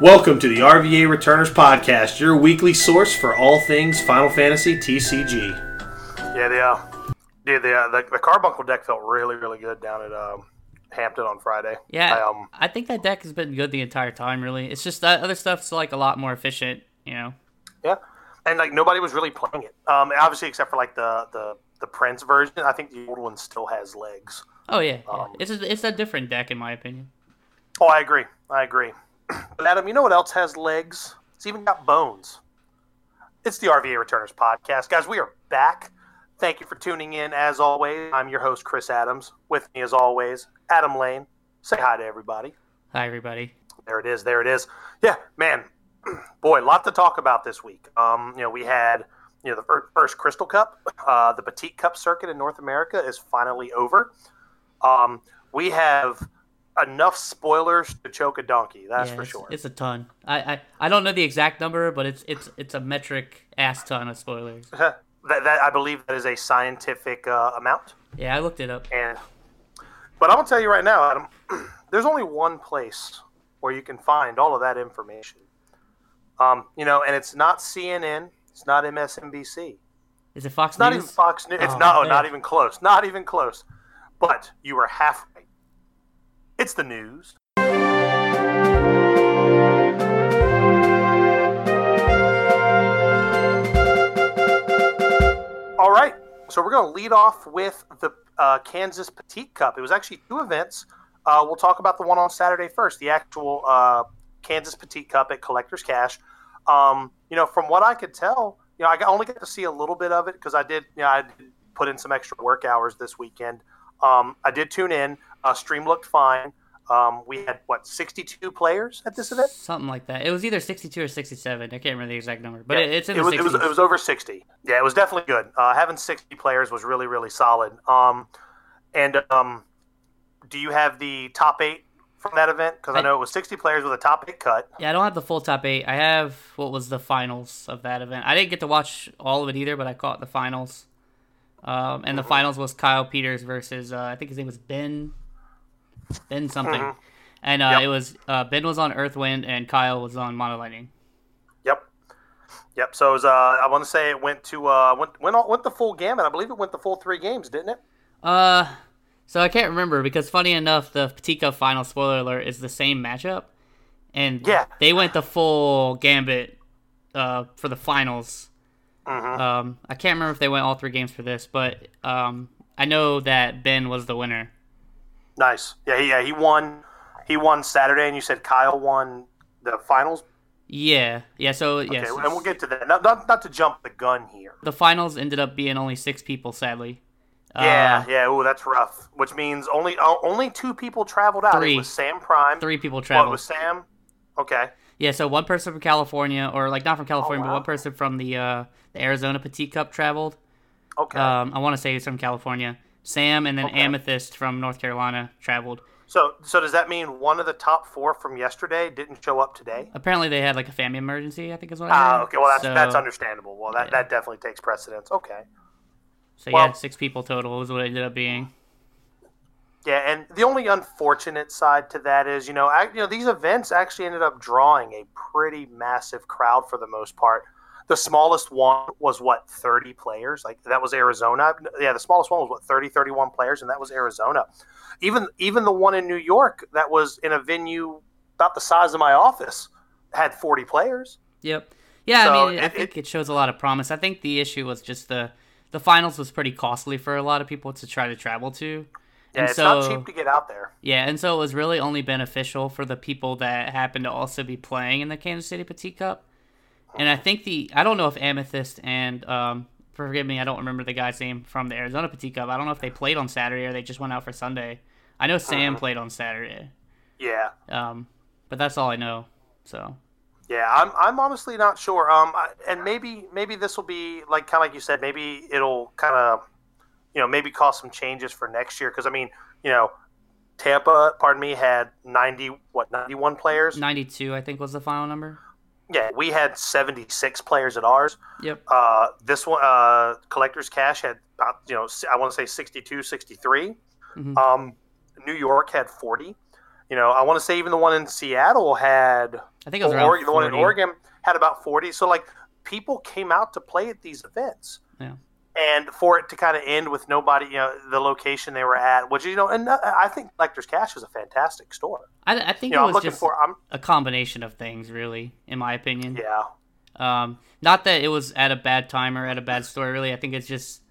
Welcome to the RVA Returners podcast, your weekly source for all things Final Fantasy TCG. Yeah, the Carbuncle deck felt really, really good down at Hampton on Friday. Yeah, I think that deck has been good the entire time, really. It's just that other stuff's like a lot more efficient, you know? Yeah, and like nobody was really playing it. Obviously, except for like the Prince version. I think the old one still has legs. Oh, yeah. It's a different deck, in my opinion. Oh, I agree. But Adam, you know what else has legs? It's even got bones. It's the RVA Returners podcast. Guys, we are back. Thank you for tuning in, as always. I'm your host, Chris Adams. With me, as always, Adam Lane. Say hi to everybody. Hi, everybody. There it is. Yeah, man. Boy, a lot to talk about this week. We had the first Crystal Cup. The Petite Cup circuit in North America is finally over. We have enough spoilers to choke a donkey, for sure. It's a ton. I don't know the exact number, but it's a metric ass ton of spoilers. that I believe that is a scientific amount. Yeah, I looked it up. But I'm going to tell you right now, Adam, there's only one place where you can find all of that information. And it's not CNN, it's not MSNBC. Is it Fox News? It's not even Fox News. Not even close. But you were half right. It's the news. All right, so we're going to lead off with the Kansas Petite Cup. It was actually two events. We'll talk about the one on Saturday first, the actual Kansas Petite Cup at Collector's Cash. From what I could tell, I only got to see a little bit of it because I did put in some extra work hours this weekend. I did tune in. Stream looked fine. We had, 62 players at this event? Something like that. It was either 62 or 67. I can't remember the exact number, but yeah, it's in the 60s. It was over 60. Yeah, it was definitely good. Having 60 players was really, really solid. Do you have the top eight from that event? Because I know it was 60 players with a top eight cut. Yeah, I don't have the full top eight. I have what was the finals of that event. I didn't get to watch all of it either, but I caught the finals. And the finals was Kyle Peters versus, I think his name was Ben something. Mm-hmm. And It was, Ben was on Earthwind and Kyle was on Mono Lightning. Yep. So it was, I want to say it went to, went the full gamut. I believe it went the full three games, didn't it? So I can't remember because funny enough, the Petite Cup final, spoiler alert, is the same matchup. And they went the full gambit, for the finals. Mm-hmm. I can't remember if they went all three games for this, but I know that Ben was the winner. Nice. He won. He won Saturday, and you said Kyle won the finals. Yeah. So yes. Okay, and we'll get to that. Not to jump the gun here. The finals ended up being only six people, sadly. Yeah. Oh, that's rough. Which means only two people traveled out. Three. It was Sam Prime. Three people traveled. What was Sam? Okay. Yeah, so one person from California, or like not from California, but one person from the Arizona Petite Cup traveled. Okay. I want to say he's from California. Sam and then Amethyst from North Carolina traveled. So does that mean one of the top four from yesterday didn't show up today? Apparently they had like a family emergency, I think is what I heard. Okay. Well, that's understandable. Well, that definitely takes precedence. Okay. So six people total is what it ended up being. Yeah, and the only unfortunate side to that is, these events actually ended up drawing a pretty massive crowd for the most part. The smallest one was, 30 players? Like, that was Arizona? Yeah, the smallest one was, 31 players, and that was Arizona. Even the one in New York that was in a venue about the size of my office had 40 players. Yep. Yeah, so I think it shows a lot of promise. I think the issue was just the finals was pretty costly for a lot of people to try to travel to. Yeah, and it's not cheap to get out there. Yeah, and so it was really only beneficial for the people that happened to also be playing in the Kansas City Petite Cup. And I think I don't know if Amethyst and, forgive me, I don't remember the guy's name from the Arizona Petite Cup. I don't know if they played on Saturday or they just went out for Sunday. I know Sam played on Saturday. Yeah. But that's all I know, so. Yeah, I'm honestly not sure. And maybe this will be, like kind of like you said, maybe it'll kind of, maybe cause some changes for next year. Because, Tampa, had 91 players? 92, I think, was the final number. Yeah, we had 76 players at ours. Yep. This one, Collector's Cash had about, I want to say 62, 63. Mm-hmm. New York had 40. You know, I want to say even the one in Seattle had, I think it was around 40. The one in Oregon had about 40. So, like, people came out to play at these events. Yeah. And for it to kind of end with nobody, you know, the location they were at, which, you know, and I think Collector's Cash is a fantastic store. I think you know, it was just a combination of things, really, in my opinion. Yeah. Not that it was at a bad time or at a bad store, really. I think it's just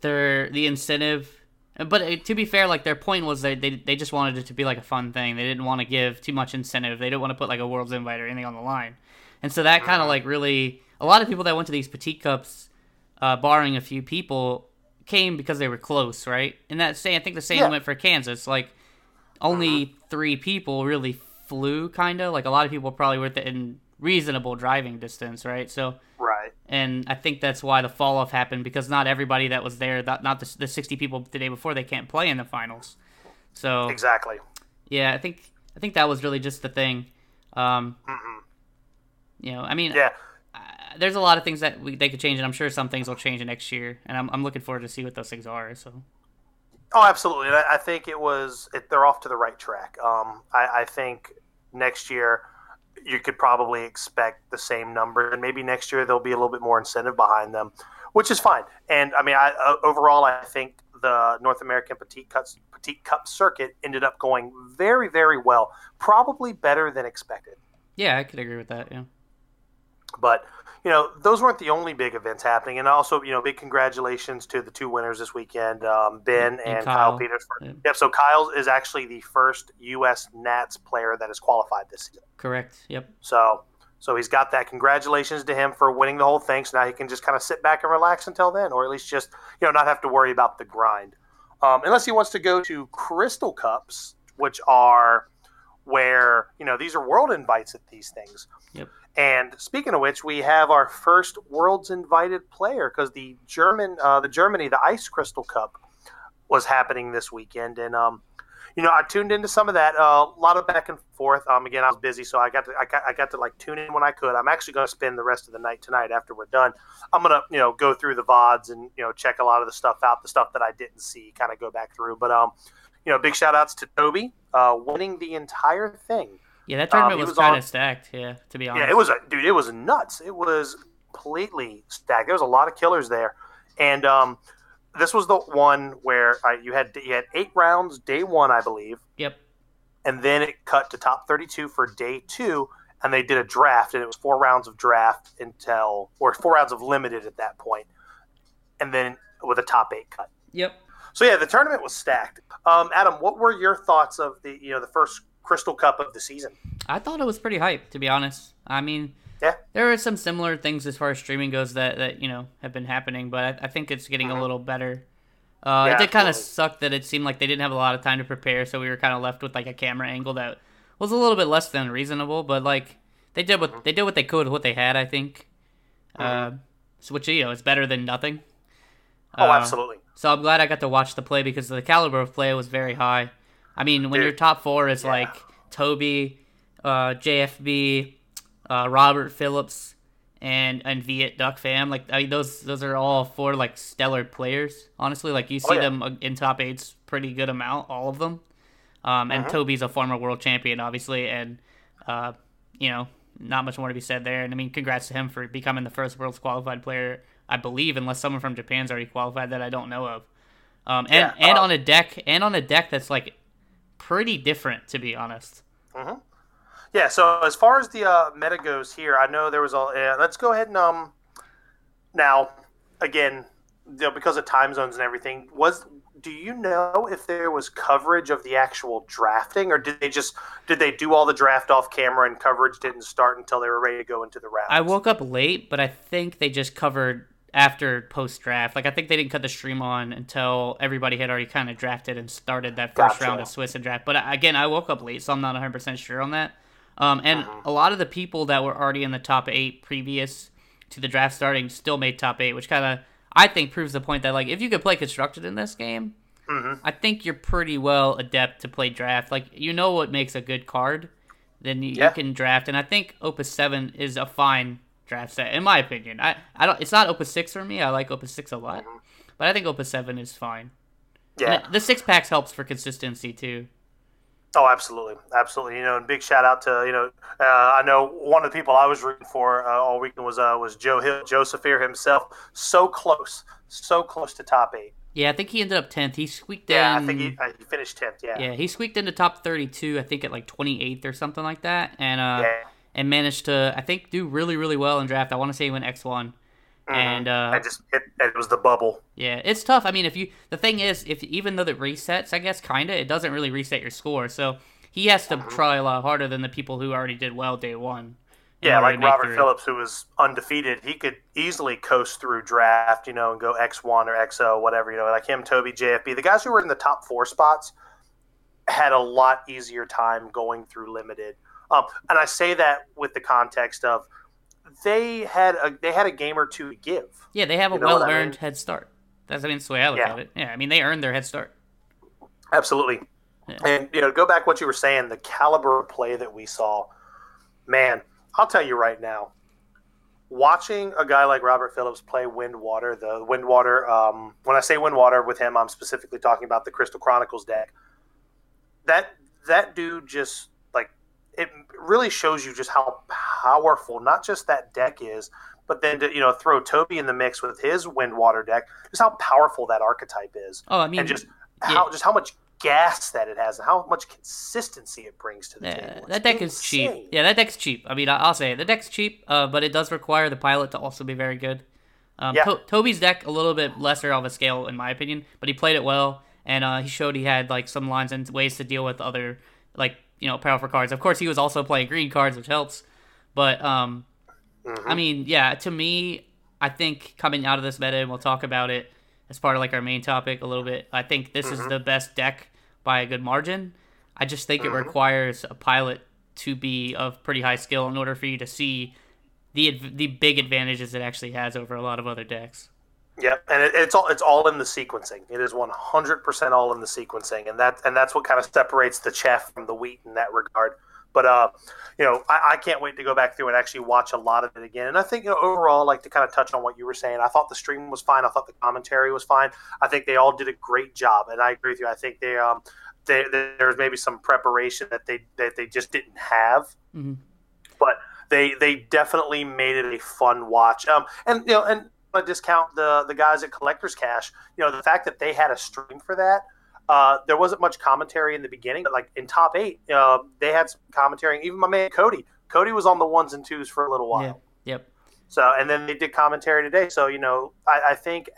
the incentive. But to be fair, like, their point was they just wanted it to be, like, a fun thing. They didn't want to give too much incentive. They didn't want to put, like, a World's Invite or anything on the line. And so that kind of, like, really... A lot of people that went to these Petite Cups... barring a few people, came because they were close, right? And I think the same went for Kansas. Like, only 3 people really flew, kind of. Like, a lot of people probably were in reasonable driving distance, right? So, right. And I think that's why the fall-off happened, because not everybody that was there, not the 60 people the day before, they can't play in the finals. So exactly. Yeah, I think that was really just the thing. You know, I mean... Yeah. There's a lot of things that they could change, and I'm sure some things will change next year. And I'm looking forward to see what those things are. So, oh, absolutely. And I think they're off to the right track. I think next year you could probably expect the same number, and maybe next year there'll be a little bit more incentive behind them, which is fine. And I mean, overall, I think the North American Petite Cup circuit ended up going very, very well, probably better than expected. Yeah, I could agree with that. Yeah. But, you know, those weren't the only big events happening. And also, you know, big congratulations to the 2 winners this weekend, Ben and Kyle Peters. Yep, so Kyle is actually the first U.S. Nats player that has qualified this season. Correct, yep. So he's got that. Congratulations to him for winning the whole thing. So now he can just kind of sit back and relax until then, or at least just, you know, not have to worry about the grind. Unless he wants to go to Crystal Cups, which are where, you know, these are world invites at these things. Yep. And speaking of which, we have our first World's Invited player because the Ice Crystal Cup was happening this weekend. And, you know, I tuned into some of that, a lot of back and forth. Again, I was busy, so I got to like tune in when I could. I'm actually going to spend the rest of the night tonight after we're done. I'm going to, you know, go through the VODs and, you know, check a lot of the stuff out, the stuff that I didn't see, kind of go back through. But, you know, big shout outs to Toby, winning the entire thing. Yeah, that tournament was kind of stacked, yeah, to be honest. Yeah, it was nuts. It was completely stacked. There was a lot of killers there. And this was the one where you had 8 rounds day 1, I believe. Yep. And then it cut to top 32 for day 2, and they did a draft, and it was 4 rounds of draft or 4 rounds of limited at that point, and then with a top 8 cut. Yep. So, yeah, the tournament was stacked. Adam, what were your thoughts of the first Crystal Cup of the season? I thought it was pretty hype, to be honest. I mean, yeah, there are some similar things as far as streaming goes that you know, have been happening, but I think it's getting a little better. It did kind of suck that it seemed like they didn't have a lot of time to prepare, so we were kind of left with like a camera angle that was a little bit less than reasonable, but like they did what they could with what they had, I think. Which, you know, is better than nothing. Absolutely. So I'm glad I got to watch the play because the caliber of play was very high. I mean, when your top 4 is like Toby, JFB, Robert Phillips, and Viet Duck Fam, like, I mean, those are all 4 like stellar players. Honestly, like, you see them in top 8s pretty good amount, all of them. And Toby's a former world champion, obviously, and you know, not much more to be said there. And I mean, congrats to him for becoming the first world's qualified player, I believe, unless someone from Japan's already qualified that I don't know of. On a deck that's like pretty different, to be honest. Yeah, so as far as the meta goes here, I know there was let's go ahead and now, again, you know, because of time zones and everything, do you know if there was coverage of the actual drafting, or did they do all the draft off camera and coverage didn't start until they were ready to go into the round? I woke up late, but I think they just covered after post-draft. Like, I think they didn't cut the stream on until everybody had already kind of drafted and started that first round of Swiss and draft. But again, I woke up late, so I'm not 100% sure on that. A lot of the people that were already in the top 8 previous to the draft starting still made top 8, which kind of, I think, proves the point that, like, if you could play constructed in this game, I think you're pretty well adept to play draft. Like, you know what makes a good card, then you can draft. And I think Opus 7 is a fine draft set, in my opinion. I don't. It's not Opus 6 for me. I like Opus 6 a lot, but I think Opus 7 is fine. Yeah, and the 6 packs helps for consistency too. Oh, absolutely. Absolutely. You know, and big shout out to, you know, I know one of the people I was rooting for all weekend was Joe Hill, Joe Saphir himself. So close to top 8. Yeah, I think he ended up 10th. He squeaked in. Yeah, I think he finished 10th, yeah. Yeah, he squeaked into top 32, I think at like 28th or something like that. And and managed to, I think, do really, really well in draft. I want to say he went X1. Mm-hmm. And it was the bubble. Yeah, it's tough. I mean, the thing is, even though it resets, I guess, kinda, it doesn't really reset your score. So he has to try a lot harder than the people who already did well day one. Yeah, like Robert Phillips, who was undefeated, he could easily coast through draft, you know, and go X1 or XO, whatever, you know, like him, Toby, JFB. The guys who were in the top 4 spots had a lot easier time going through limited. And I say that with the context of, they had a game or two to give. Yeah, they have a well-earned head start. That's the way I look at it. Yeah, I mean, they earned their head start. Absolutely. Yeah. And, you know, go back to what you were saying, the caliber of play that we saw. Man, I'll tell you right now, watching a guy like Robert Phillips play Windwater, when I say Windwater with him, I'm specifically talking about the Crystal Chronicles deck. That dude just... it really shows you just how powerful not just that deck is, but then to, you know, throw Toby in the mix with his Windwater deck, just how powerful that archetype is. Oh, I mean, and how much gas that it has and how much consistency it brings to the table. That deck is cheap. Yeah, that deck's cheap. I mean, I'll say it. The deck's cheap, but it does require the pilot to also be very good. Toby's deck a little bit lesser of a scale in my opinion, but he played it well, and he showed he had like some lines and ways to deal with other like, you know, powerful cards. Of course, he was also playing green cards, which helps. But, I mean, yeah, to me, I think coming out of this meta, and we'll talk about it as part of, like, our main topic a little bit, I think this is the best deck by a good margin. I just think it requires a pilot to be of pretty high skill in order for you to see the big advantages it actually has over a lot of other decks. Yeah, and it's all in the sequencing. It is 100% all in the sequencing, and that's what kind of separates the chaff from the wheat in that regard. But you know, I can't wait to go back through and actually watch a lot of it again. And I think, you know, overall, like to kind of touch on what you were saying, I thought the stream was fine. I thought the commentary was fine. I think they all did a great job, and I agree with you. I think they there was maybe some preparation that they just didn't have, but they definitely made it a fun watch. And you know, and discount the guys at Collector's Cash, you know, the fact that they had a stream for that. There wasn't much commentary in the beginning, but like in top 8, they had some commentary. Even my man Cody was on the 1s and 2s for a little while. Yeah. Yep. So, and then they did commentary today. So, you know, I think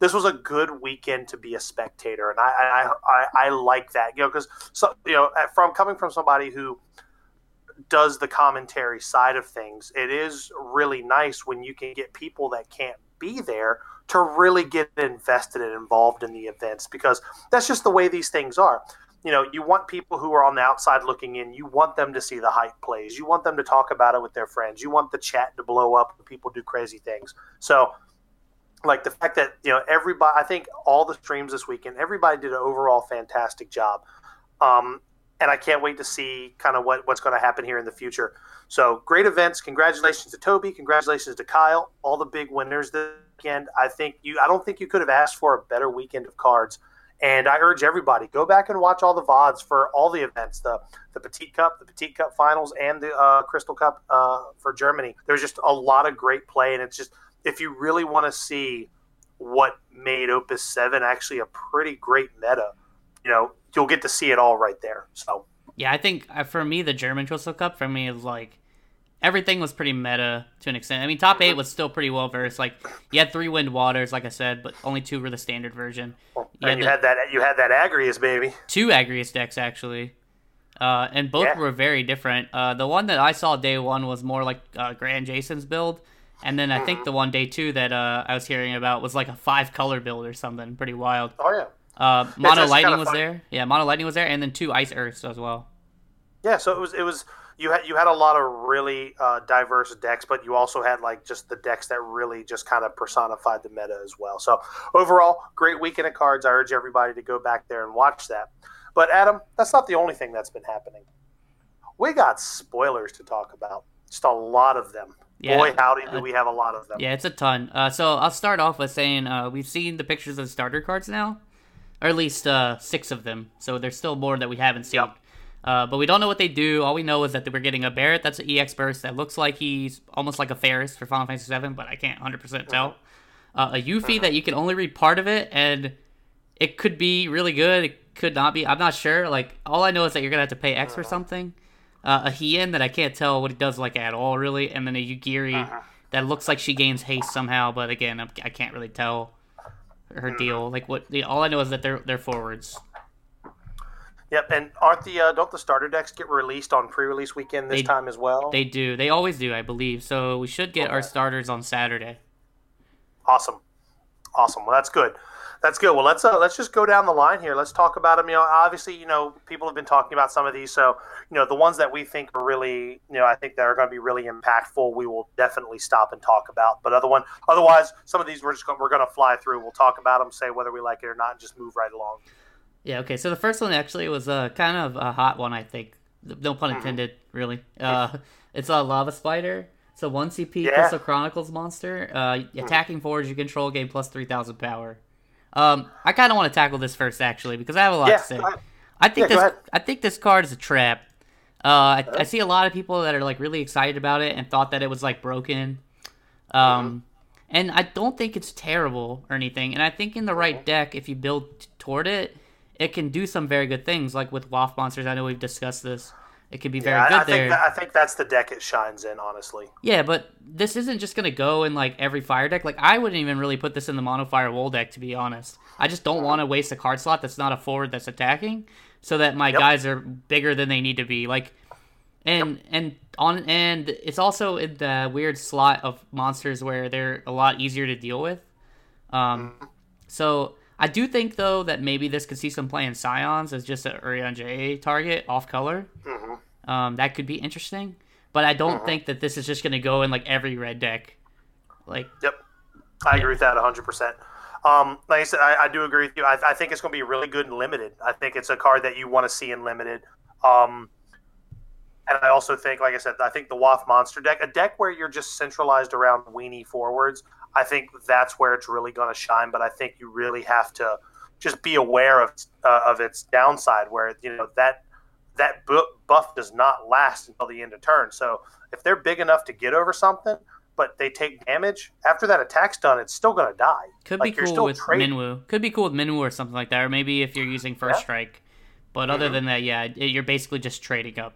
this was a good weekend to be a spectator, and I like that, you know, because so, you know, coming from somebody who does the commentary side of things, it is really nice when you can get people that can't be there to really get invested and involved in the events, because that's just the way these things are. You know, you want people who are on the outside looking in, you want them to see the hype plays, you want them to talk about it with their friends, you want the chat to blow up when people do crazy things. So like the fact that, you know, everybody, I think all the streams this weekend, everybody did an overall fantastic job. And I can't wait to see kind of what's going to happen here in the future. So great events. Congratulations to Toby. Congratulations to Kyle. All the big winners this weekend. I don't think you could have asked for a better weekend of cards. And I urge everybody, go back and watch all the VODs for all the events, the Petite Cup, the Petite Cup Finals, and the Crystal Cup for Germany. There's just a lot of great play. And it's just, if you really want to see what made Opus 7 actually a pretty great meta, you know, you'll get to see it all right there. So yeah, I think for me, the German Crystal Cup for me is like everything was pretty meta to an extent. I mean, top 8 was still pretty well versed. Like you had 3 Wind Waters, like I said, but only 2 were the standard version. Well, you had that Agrius baby. 2 Agrius decks actually, and both were very different. The one that I saw day 1 was more like Grand Jason's build, and then I think the one day 2 that I was hearing about was like a 5 color build or something pretty wild. Oh yeah. Mono Lightning was there. Yeah, Mono Lightning was there, and then 2 Ice Earths as well. Yeah, so it was you had a lot of really diverse decks, but you also had like just the decks that really just kind of personified the meta as well. So overall, great weekend of cards. I urge everybody to go back there and watch that. But Adam, that's not the only thing that's been happening. We got spoilers to talk about. Just a lot of them. Yeah, boy, howdy, do we have a lot of them. Yeah, it's a ton. So I'll start off with saying we've seen the pictures of the starter cards now. Or at least 6 of them. So there's still more that we haven't seen. Yep. But we don't know what they do. All we know is that we're getting a Barret that's an EX burst that looks like he's almost like a Ferris for Final Fantasy VII, but I can't 100% tell. A Yuffie that you can only read part of it, and it could be really good. It could not be. I'm not sure. Like, all I know is that you're going to have to pay X for something. A Hien that I can't tell what it does like at all, really. And then a Yugiri that looks like she gains haste somehow, but again, I can't really tell her deal. Like, what? All I know is that they're forwards. Yep, and aren't the don't the starter decks get released on pre-release weekend this time as well? They do. They always do, I believe. So we should get our starters on Saturday. Awesome. Well, that's good. Well, let's just go down the line here. Let's talk about them. You know, obviously, you know, people have been talking about some of these. So, you know, the ones that we think are really, you know, I think that are going to be really impactful, we will definitely stop and talk about. But otherwise, some of these we're going to fly through. We'll talk about them, say whether we like it or not, and just move right along. Yeah, okay, so the first one actually was kind of a hot one, I think. No pun intended, really. It's a Lava Spider. It's a 1 CP Crystal Chronicles monster. Attacking forwards, you control, gain plus 3,000 power. I kind of want to tackle this first, actually, because I have a lot to say. I think this card is a trap. I see a lot of people that are like really excited about it and thought that it was like broken. And I don't think it's terrible or anything. And I think in the right deck, if you build toward it, it can do some very good things, like with WAF monsters. I know we've discussed this. It can be very good there. I think that's the deck it shines in, honestly. Yeah, but this isn't just going to go in, like, every fire deck. Like, I wouldn't even really put this in the mono fire wool deck, to be honest. I just don't want to waste a card slot that's not a forward that's attacking, so that my guys are bigger than they need to be. Like, and it's also in the weird slot of monsters where they're a lot easier to deal with. So I do think, though, that maybe this could see some play in Scions as just an Urian J target off-color. That could be interesting. But I don't think that this is just going to go in, like, every red deck. I agree with that 100%. Like I said, I do agree with you. I think it's going to be really good in Limited. I think it's a card that you want to see in Limited. And I also think, like I said, I think the WAF Monster deck, a deck where you're just centralized around weenie forwards, I think that's where it's really going to shine, but I think you really have to just be aware of its downside, where you know that buff does not last until the end of turn. So if they're big enough to get over something, but they take damage after that attack's done, it's still going to die. Could like, be cool with Minwoo. Could be cool with Minwoo or something like that, or maybe if you're using First Strike. But other than that, you're basically just trading up.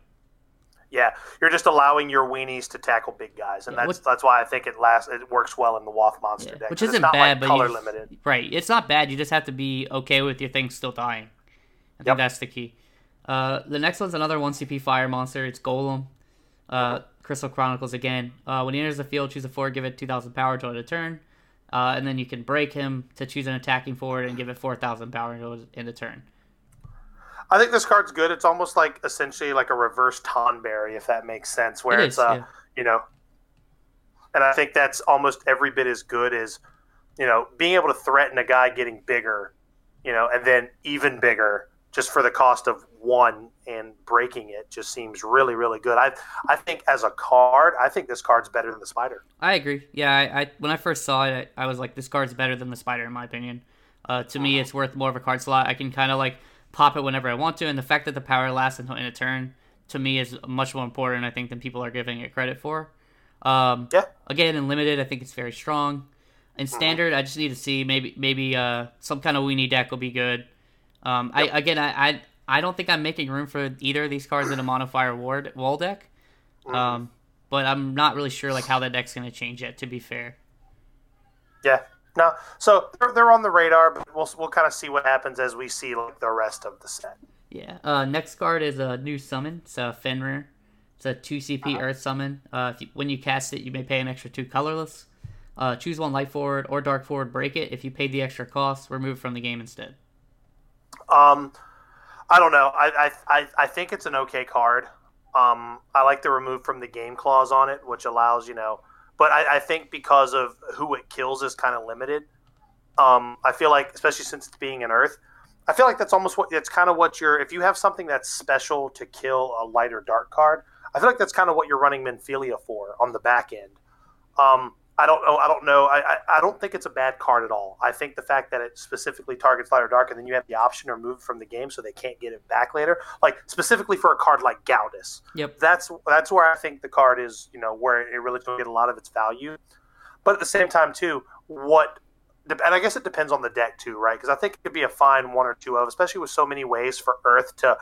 Yeah, you're just allowing your weenies to tackle big guys, and that's why I think it works well in the WAF monster deck. Which isn't bad, but color limited. Right, it's not bad. You just have to be okay with your thing still dying. I think that's the key. The next one's another 1CP fire monster. It's Golem. Crystal Chronicles again. When he enters the field, choose a forward, give it 2,000 power until end of turn, and then you can break him to choose an attacking forward and give it 4,000 power until end of turn. I think this card's good. It's almost like essentially like a reverse Tonberry, if that makes sense, where you know, and I think that's almost every bit as good as, you know, being able to threaten a guy getting bigger, you know, and then even bigger just for the cost of one and breaking it just seems really, really good. I think as a card, I think this card's better than the Spider. I agree. Yeah. I when I first saw it, I was like, this card's better than the Spider, in my opinion. To me, it's worth more of a card slot. I can kind of like pop it whenever I want to, and the fact that the power lasts until end of turn, to me, is much more important, I think, than people are giving it credit for. Again, in Limited, I think it's very strong. In Standard, I just need to see maybe some kind of weenie deck will be good. I don't think I'm making room for either of these cards in a modifier wall deck, but I'm not really sure like how that deck's going to change yet, to be fair. Yeah. No, so they're on the radar, but we'll kind of see what happens as we see like the rest of the set. Yeah. Next card is a new summon. It's a Fenrir. It's a 2CP Earth summon. When you cast it, you may pay an extra 2 colorless. Choose one light forward or dark forward, break it. If you paid the extra cost, remove it from the game instead. I don't know. I think it's an okay card. I like the remove from the game clause on it, which allows, you know. But I think because of who it kills is kind of limited. I feel like, especially since it's being an Earth, I feel like that's almost if you have something that's special to kill a light or dark card, I feel like that's kind of what you're running Menphelia for on the back end. I don't know. I don't think it's a bad card at all. I think the fact that it specifically targets Light or Dark, and then you have the option to remove it from the game so they can't get it back later, like specifically for a card like Gaudis. Yep. That's where I think the card is, you know, where it really doesn't get a lot of its value. But at the same time, too, and I guess it depends on the deck, too, right? Because I think it could be a fine one or two of, especially with so many ways for Earth to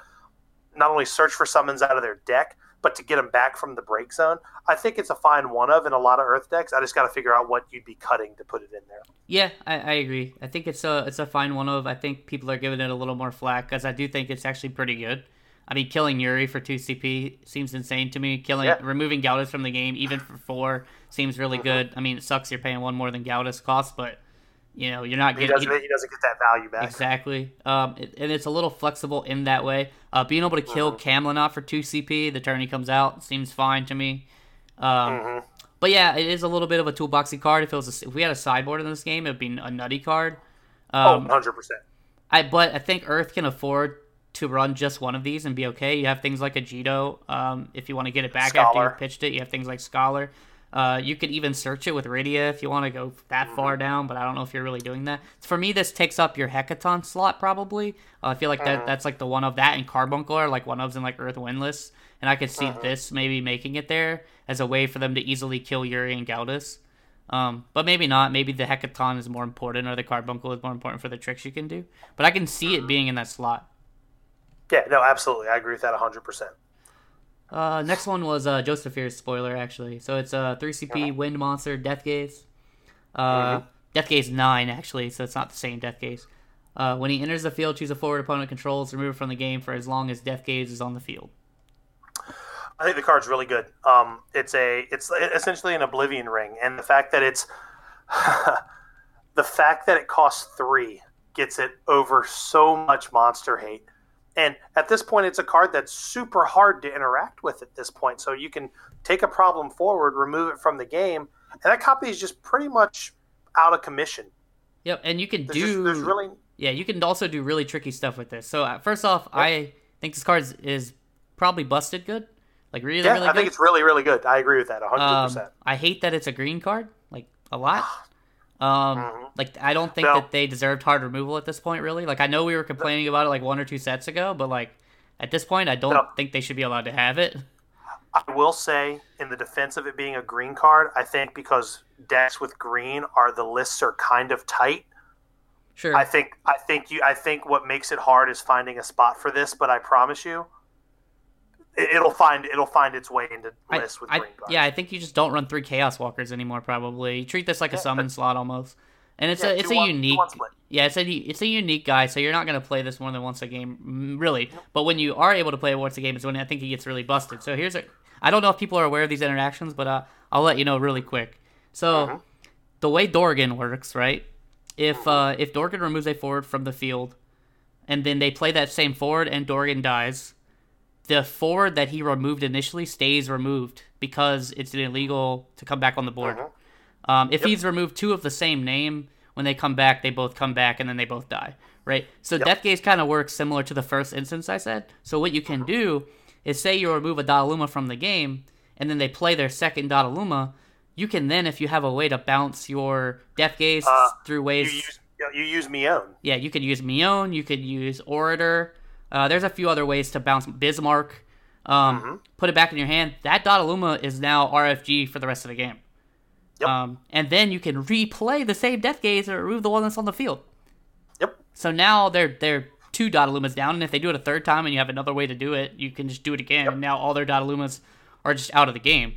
not only search for summons out of their deck, but to get them back from the break zone. I think it's a fine one of in a lot of Earth decks. I just got to figure out what you'd be cutting to put it in there. Yeah, I agree. I think it's a fine one of. I think people are giving it a little more flack because I do think it's actually pretty good. I mean, killing Yuri for 2 CP seems insane to me. Removing Gaudis from the game, even for 4, seems really good. I mean, it sucks you're paying 1 more than Gaudis costs, but you know, you're not getting... He doesn't get that value back. Exactly. And it's a little flexible in that way. Being able to kill Camelot for 2 CP, the turn he comes out, seems fine to me. But yeah, it is a little bit of a toolboxy card. If we had a sideboard in this game, it would be a nutty card. 100%. But I think Earth can afford to run just one of these and be okay. You have things like Agito. If you want to get it back after you've pitched it, you have things like Scholar. You could even search it with Rydia if you want to go that far down, but I don't know if you're really doing that. For me, this takes up your Hecaton slot probably. I feel like that's like the one of that and Carbuncle are like one ofs in like Earth Windless, and I could see this maybe making it there as a way for them to easily kill Yuri and Gaudis. But maybe not. Maybe the Hecaton is more important or the Carbuncle is more important for the tricks you can do. But I can see it being in that slot. Yeah, no, absolutely. I agree with that 100%. Next one was Josephir's spoiler, actually. So it's 3 CP, Wind Monster, Death Gaze. Death Gaze 9, actually, so it's not the same Death Gaze. When he enters the field, choose a forward opponent controls, remove it from the game for as long as Death Gaze is on the field. I think the card's really good. It's essentially an Oblivion Ring, and the fact that it's... the fact that it costs 3 gets it over so much monster hate. And at this point, it's a card that's super hard to interact with at this point. So you can take a problem forward, remove it from the game, and that copy is just pretty much out of commission. Yep, and you can you can also do really tricky stuff with this. So first off, yep. I think this card is probably busted good. Like really, yeah, really good. I think it's really, really good. I agree with that 100%. I hate that it's a green card, like a lot. I don't think that they deserved hard removal at this point, really. Like, I know we were complaining about it, like, 1 or 2 sets ago, but, like, at this point, I don't think they should be allowed to have it. I will say, in the defense of it being a green card, I think because decks with green the lists are kind of tight. Sure. I think what makes it hard is finding a spot for this, but I promise you, It'll find its way into lists with green cards. Yeah, I think you just don't run 3 Chaos Walkers anymore. Probably you treat this like a summon slot almost, and it's a unique guy. So you're not going to play this more than once a game, really. But when you are able to play it once a game, is when I think he gets really busted. So I don't know if people are aware of these interactions, but I'll let you know really quick. So the way Dorgan works, right? If Dorgan removes a forward from the field, and then they play that same forward, and Dorgan dies. The forward that he removed initially stays removed because it's illegal to come back on the board. If he's removed 2 of the same name, when they come back, they both come back, and then they both die, right? So Death Gaze kind of works similar to the first instance I said. So what you can do is say you remove a Daluma from the game, and then they play their second Daluma. You can then, if you have a way to bounce your Death Gaze through ways... You use Meone. Yeah, you can use Meone. You can use Orator. There's a few other ways to bounce Bismarck, put it back in your hand. That Dottaluma is now RFG for the rest of the game. Yep. And then you can replay the same Death Gaze and remove the one that's on the field. Yep. So now they're 2 Dottalumas down, and if they do it a third time and you have another way to do it, you can just do it again, and now all their Dottalumas are just out of the game.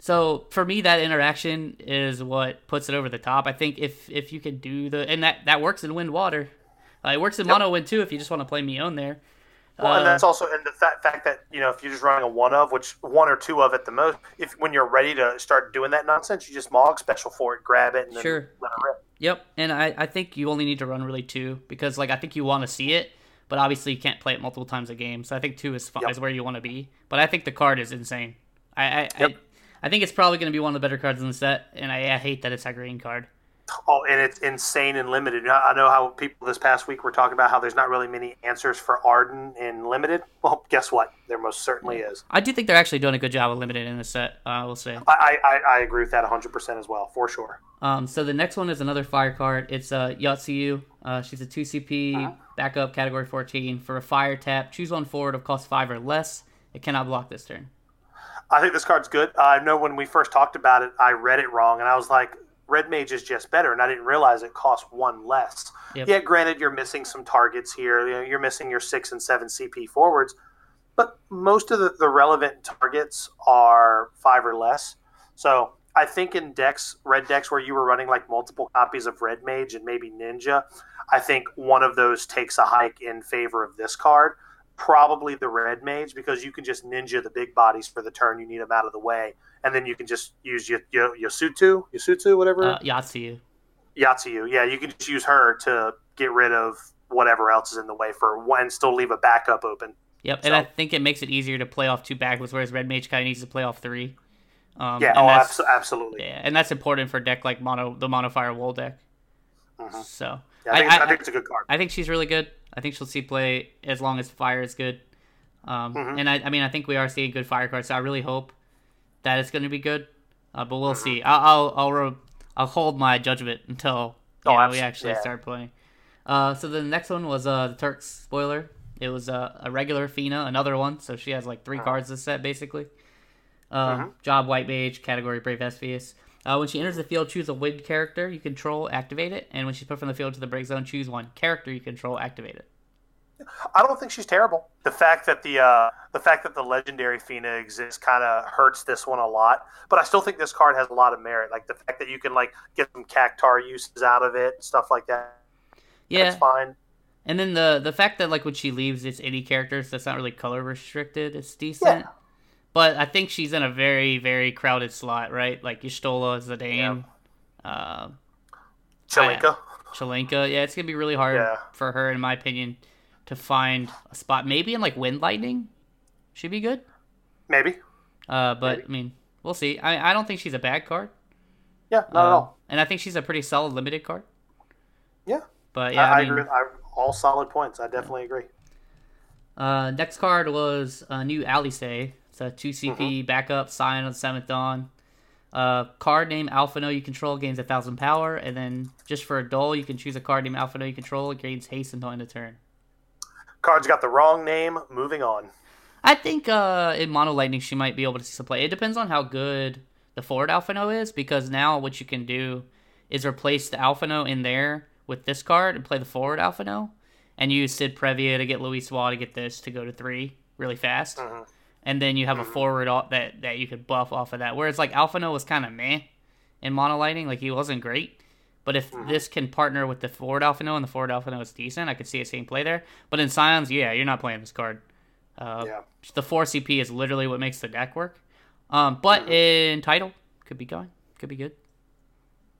So for me, that interaction is what puts it over the top. I think if you can do and that works in Wind Water. It works in Mono Win, too, if you just want to play Meone there. Well, and that's also and the fact that, you know, if you're just running a 1-of, which 1 or 2 of at the most, when you're ready to start doing that nonsense, you just Mog Special for it, grab it, and then let it rip. Yep, and I think you only need to run really 2, because, like, I think you want to see it, but obviously you can't play it multiple times a game, so I think 2 is where you want to be. But I think the card is insane. I think it's probably going to be one of the better cards in the set, and I hate that it's a green card. and it's insane and limited. I know how people this past week were talking about how there's not really many answers for Arden in limited. Well, guess what? There most certainly is. I do think they're actually doing a good job of limited in this set, I will say. I agree with that 100% as well, for sure. So the next one is another fire card. It's Yatsuyu. She's a 2CP, backup, category 14. For a fire tap, choose one forward of cost 5 or less. It cannot block this turn. I think this card's good. I know when we first talked about it, I read it wrong, and I was like, Red Mage is just better, and I didn't realize it costs one less. Yep. Yeah, granted, you're missing some targets here. You're missing your 6 and 7 CP forwards, but most of the relevant targets are 5 or less. So I think in decks, red decks where you were running like multiple copies of Red Mage and maybe Ninja, I think one of those takes a hike in favor of this card. Probably the Red Mage, because you can just ninja the big bodies for the turn. You need them out of the way, and then you can just use Yasutu, whatever. Yatsuyu. Yeah, you can just use her to get rid of whatever else is in the way for one, and still leave a backup open. Yep, so. And I think it makes it easier to play off two backwards, whereas Red Mage kind of needs to play off three. Absolutely. Yeah, and that's important for a deck like the Mono Fire Wool deck. Mm-hmm. So yeah, I think it's a good card. I think she's really good. I think she'll see play as long as fire is good. And I mean, I think we are seeing good fire cards, so I really hope that it's going to be good. But we'll see. I'll hold my judgment until we actually start playing. So the next one was the Turks spoiler. It was a regular Fina, another one. So she has like three cards this set, basically. Job White Mage, category Brave Vespius. When she enters the field, choose a wind character you control, activate it. And when she's put from the field to the break zone, choose one character you control, activate it. I don't think she's terrible. The fact that the legendary Fina exists kind of hurts this one a lot. But I still think this card has a lot of merit. Like the fact that you can like get some Cactuar uses out of it, stuff like that. Yeah, that's fine. And then the fact that like when she leaves, it's any character, so that's not really color restricted. It's decent. Yeah. But I think she's in a very, very crowded slot, right? Like Ishtola, Zidane. Yeah. Chalenka. Yeah, it's going to be really hard for her, in my opinion, to find a spot. Maybe in, like, Wind Lightning? She'd be good? Maybe. But, I mean, we'll see. I don't think she's a bad card. Yeah, not at all. And I think she's a pretty solid limited card. Yeah. But, yeah, I mean, agree. All solid points. I definitely agree. Next card was a new Alisei. It's a 2CP backup, Scion on 7th Dawn. Card name Alphinaud you control gains 1,000 power. And then just for a dull, you can choose a card name Alphinaud you control. It gains haste until end of turn. Card's got the wrong name. Moving on. I think in Mono Lightning she might be able to see some play. It depends on how good the forward Alphinaud is, because now what you can do is replace the Alphinaud in there with this card and play the forward Alphinaud. And use Cid Previa to get Luis Wall to get this to go to 3 really fast. Mm-hmm. And then you have a forward that you could buff off of that. Whereas, like, Alphinaud was kind of meh in Mono Lightning. Like, he wasn't great. But if this can partner with the forward Alphinaud and the forward Alphinaud is decent, I could see it seeing play there. But in Scions, you're not playing this card. The 4 CP is literally what makes the deck work. But in Title, could be going. Could be good.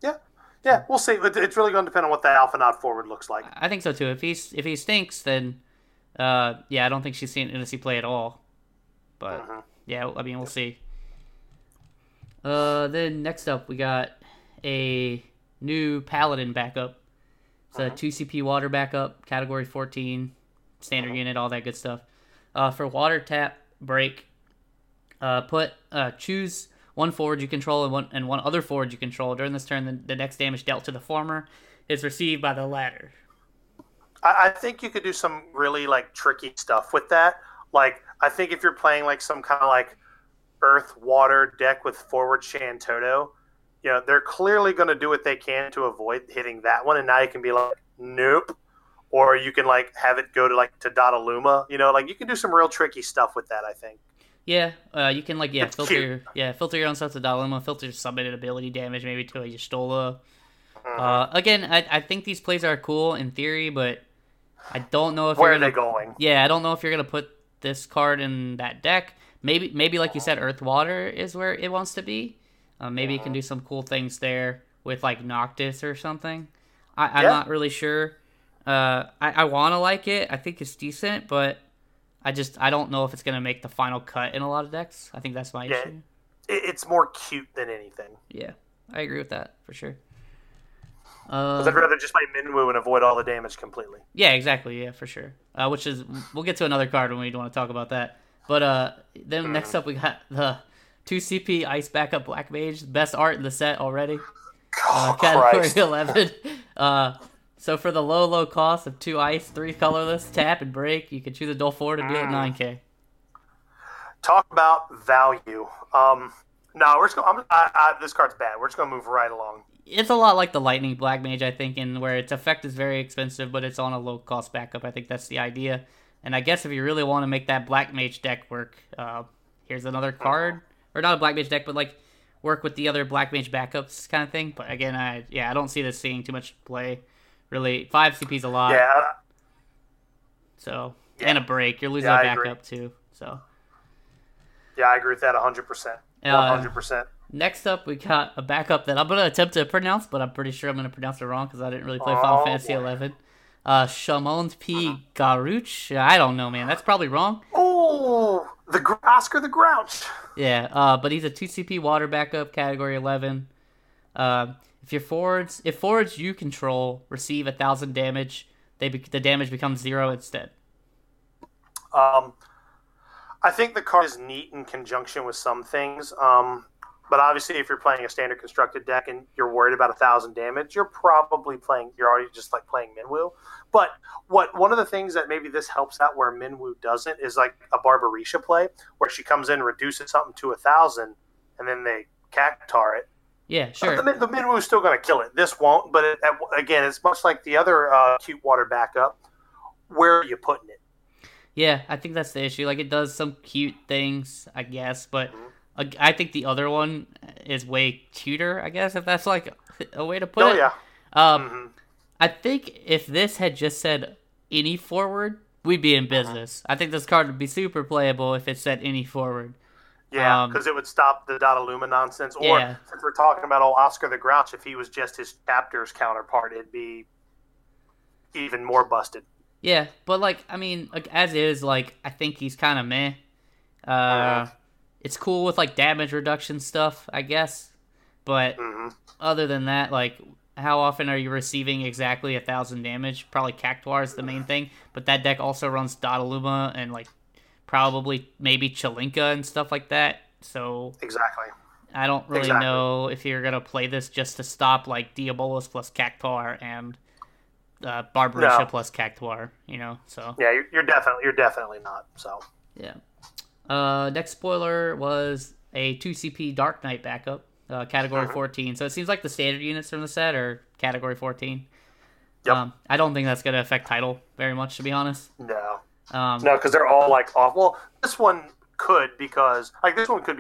Yeah. Yeah, we'll see. It's really going to depend on what that Alphinaud forward looks like. I think so, too. If he stinks, then, I don't think she's seen NSC play at all. But, I mean, we'll see. Then next up, we got a new Paladin backup. It's a 2CP water backup, category 14, standard unit, all that good stuff. For water tap, break, choose one forward you control and one other forward you control. During this turn, the next damage dealt to the former is received by the latter. I think you could do some really, like, tricky stuff with that. Like, I think if you're playing like some kind of like earth water deck with forward Shantoto, they're clearly going to do what they can to avoid hitting that one. And now you can be like, nope. Or you can like have it go to like to Daluma, like you can do some real tricky stuff with that, I think. Yeah. You can like, filter your own stuff to Daluma, filter submitted ability damage, maybe to a Yashtola. Again, I think these plays are cool in theory, but I don't know if where are they going? Yeah. I don't know if you're going to put this card in that deck. Maybe like you said, Earth Water is where it wants to be. Maybe it can do some cool things there with like Noctis or something. I'm not really sure. I want to like it. I think it's decent, but I don't know if it's going to make the final cut in a lot of decks. I think that's my issue. It's more cute than anything. Yeah, I agree with that for sure. Because I'd rather just play Minwu and avoid all the damage completely. Yeah, exactly. Yeah, for sure. Which is, we'll get to another card when we want to talk about that. But then next up we got the 2CP Ice Backup Black Mage. Best art in the set already. Category 11. So for the low, low cost of 2 ice, 3 colorless, tap and break, you can choose a dull 4 to deal it 9k. Talk about value. No, we're just gonna, this card's bad. We're just going to move right along. It's a lot like the Lightning Black Mage, I think, in where its effect is very expensive, but it's on a low-cost backup. I think that's the idea. And I guess if you really want to make that Black Mage deck work, here's another card. Or not a Black Mage deck, but like work with the other Black Mage backups kind of thing. But again, I don't see this seeing too much play, really. 5 CP's a lot. Yeah. So, yeah. And a break. You're losing a backup, too. So. Yeah, I agree with that 100%. 100%. Next up, we got a backup that I'm going to attempt to pronounce, but I'm pretty sure I'm going to pronounce it wrong because I didn't really play Final Fantasy XI. Shamond P. Garuch. I don't know, man. That's probably wrong. Oh, the Oscar the Grouch. Yeah, but he's a 2CP water backup, category 11. If forwards you control receive 1,000 damage, the damage becomes 0 instead. I think the card is neat in conjunction with some things. But obviously, if you're playing a standard constructed deck and you're worried about 1,000 damage, you're already just like playing Minwu. But one of the things that maybe this helps out where Minwu doesn't is like a Barbarisha play where she comes in, reduces something to 1,000, and then they Cactuar it. Yeah, sure. The Minwu's still going to kill it. This won't. But again, it's much like the other cute water backup. Where are you putting it? Yeah, I think that's the issue. Like, it does some cute things, I guess, but. I think the other one is way cuter, I guess, if that's like a way to put it. Oh, yeah. I think if this had just said any forward, we'd be in business. I think this card would be super playable if it said any forward. Yeah, because it would stop the Daluma nonsense. Or since we're talking about old Oscar the Grouch, if he was just his chapter's counterpart, it'd be even more busted. Yeah, but like, I mean, like, as is, like, I think he's kind of meh. It's cool with, like, damage reduction stuff, I guess. But other than that, like, how often are you receiving exactly 1,000 damage? Probably Cactuar is the main thing. But that deck also runs Dottaluma and, like, probably maybe Chalinka and stuff like that. So I don't really know if you're going to play this just to stop, like, Diabolus plus Cactuar and Barbarisha plus Cactuar, you know? So yeah, you're definitely not, so. Yeah. Next spoiler was a 2CP Dark Knight backup, category 14. So it seems like the standard units from the set are category 14. Yep. I don't think that's going to affect title very much, to be honest. No. No, because they're all like off. Well, this one could be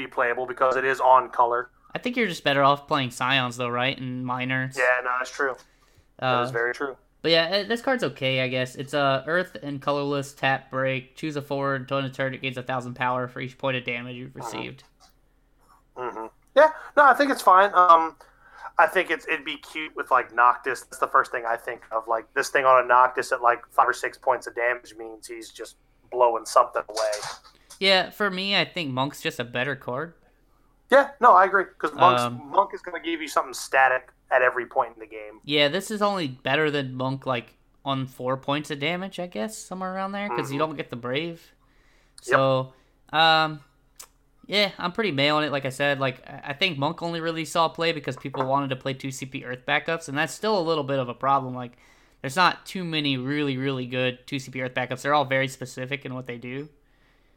playable because it is on color. I think you're just better off playing Scions though, right? And Miners. Yeah, no, that's true. That is very true. But yeah, this card's okay, I guess. It's Earth and Colorless, tap, break, choose a forward, turn a turn, it gains 1,000 power for each point of damage you've received. Yeah, no, I think it's fine. I think it'd be cute with, like, Noctis. That's the first thing I think of. Like, this thing on a Noctis at, like, 5 or 6 points of damage means he's just blowing something away. Yeah, for me, I think Monk's just a better card. Yeah, no, I agree. Because Monk is going to give you something static at every point in the game. Yeah, this is only better than Monk, like, on 4 points of damage, I guess, somewhere around there, because you don't get the Brave. So, I'm pretty meh on it, like I said. Like, I think Monk only really saw play because people wanted to play 2CP Earth backups, and that's still a little bit of a problem. Like, there's not too many really, really good 2CP Earth backups. They're all very specific in what they do.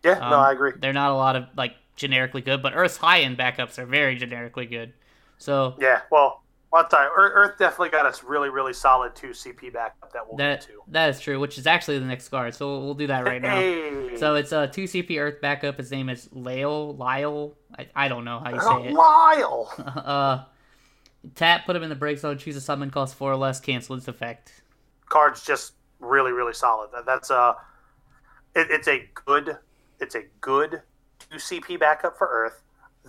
Yeah, no, I agree. They're not a lot of, like, generically good, but Earth's high-end backups are very generically good. So yeah, well, Earth definitely got us really, really solid 2CP backup that we'll get to. That is true, which is actually the next card, so we'll do that right now. So it's a 2CP Earth backup. His name is Lyle. I don't know how you say it. Lyle! Tap, put him in the break zone, choose a summon, cost 4 or less, cancel its effect. Card's just really, really solid. That's it's a good 2CP backup for Earth.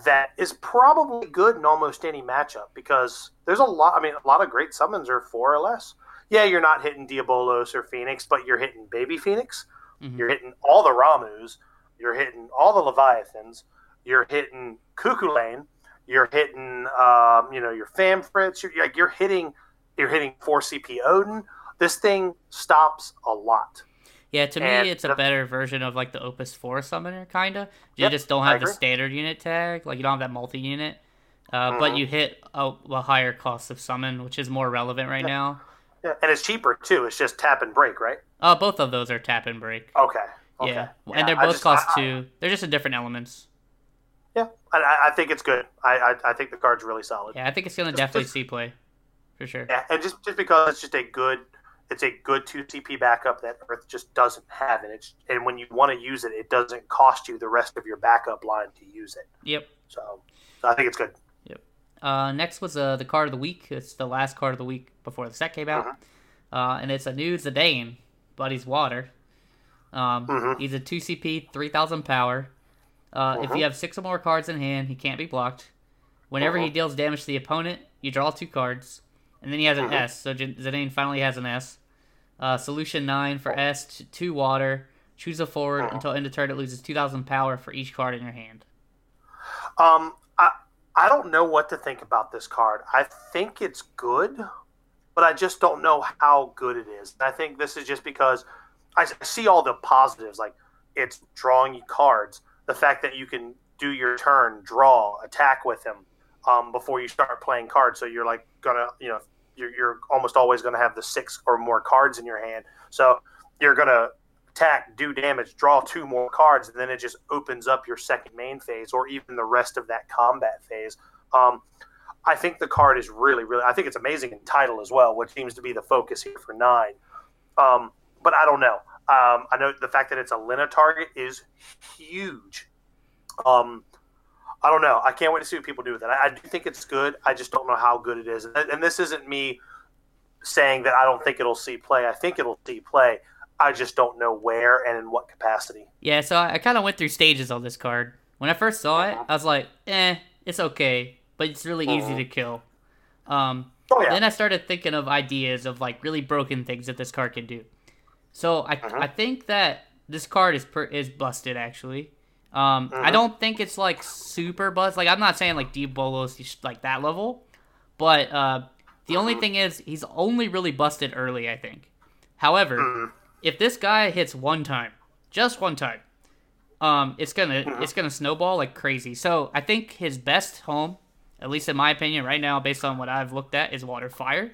That is probably good in almost any matchup because there's a lot of great summons are 4 or less. Yeah, you're not hitting Diabolos or Phoenix, but you're hitting Baby Phoenix. You're hitting all the Ramus. You're hitting all the Leviathans. You're hitting Cuckoo Lane. You're hitting, your Famfritz. You're hitting You're hitting 4 CP Odin. This thing stops a lot. Yeah, to me, it's a better version of, like, the Opus 4 summoner, kind of. You just don't have the standard unit tag. Like, you don't have that multi-unit. But you hit a higher cost of summon, which is more relevant right now. Yeah, and it's cheaper, too. It's just tap and break, right? Both of those are tap and break. Okay. Yeah, and they're both cost 2. They're just in different elements. Yeah, I think it's good. I think the card's really solid. Yeah, I think it's going to definitely see play, for sure. Yeah, and just because it's just a good... It's a good 2 CP backup that Earth just doesn't have, and when you want to use it, it doesn't cost you the rest of your backup line to use it. Yep. So I think it's good. Yep. Next was the card of the week. It's the last card of the week before the set came out, and it's a new Zidane, but he's water. He's a 2 CP, 3,000 power. If you have 6 or more cards in hand, he can't be blocked. Whenever he deals damage to the opponent, you draw 2 cards. And then he has an S, so Zidane finally has an S. Solution 9 for S, 2 water. Choose a forward until end of turn. It loses 2,000 power for each card in your hand. I don't know what to think about this card. I think it's good, but I just don't know how good it is. I think this is just because I see all the positives. Like, it's drawing you cards. The fact that you can do your turn, draw, attack with him. Before you start playing cards, so you're like gonna, you know, you're almost always gonna have the 6 or more cards in your hand. So you're gonna attack, do damage, draw 2 more cards, and then it just opens up your second main phase or even the rest of that combat phase. I think the card is really. I think it's amazing in title as well, which seems to be the focus here for 9. But I don't know. I know the fact that it's a Lina target is huge. I don't know. I can't wait to see what people do with it. I do think it's good. I just don't know how good it is. And this isn't me saying that I don't think it'll see play. I think it'll see play. I just don't know where and in what capacity. Yeah, so I kind of went through stages on this card. When I first saw it, I was like, it's okay. But it's really easy to kill. Then I started thinking of ideas of, like, really broken things that this card can do. So I think that this card is busted, actually. I don't think it's, like, super buzzed. Like, I'm not saying, like, Diabolos, like, that level. But the only thing is, he's only really busted early, I think. However, if this guy hits one time, just one time, it's gonna snowball like crazy. So, I think his best home, at least in my opinion right now, based on what I've looked at, is Water Fire.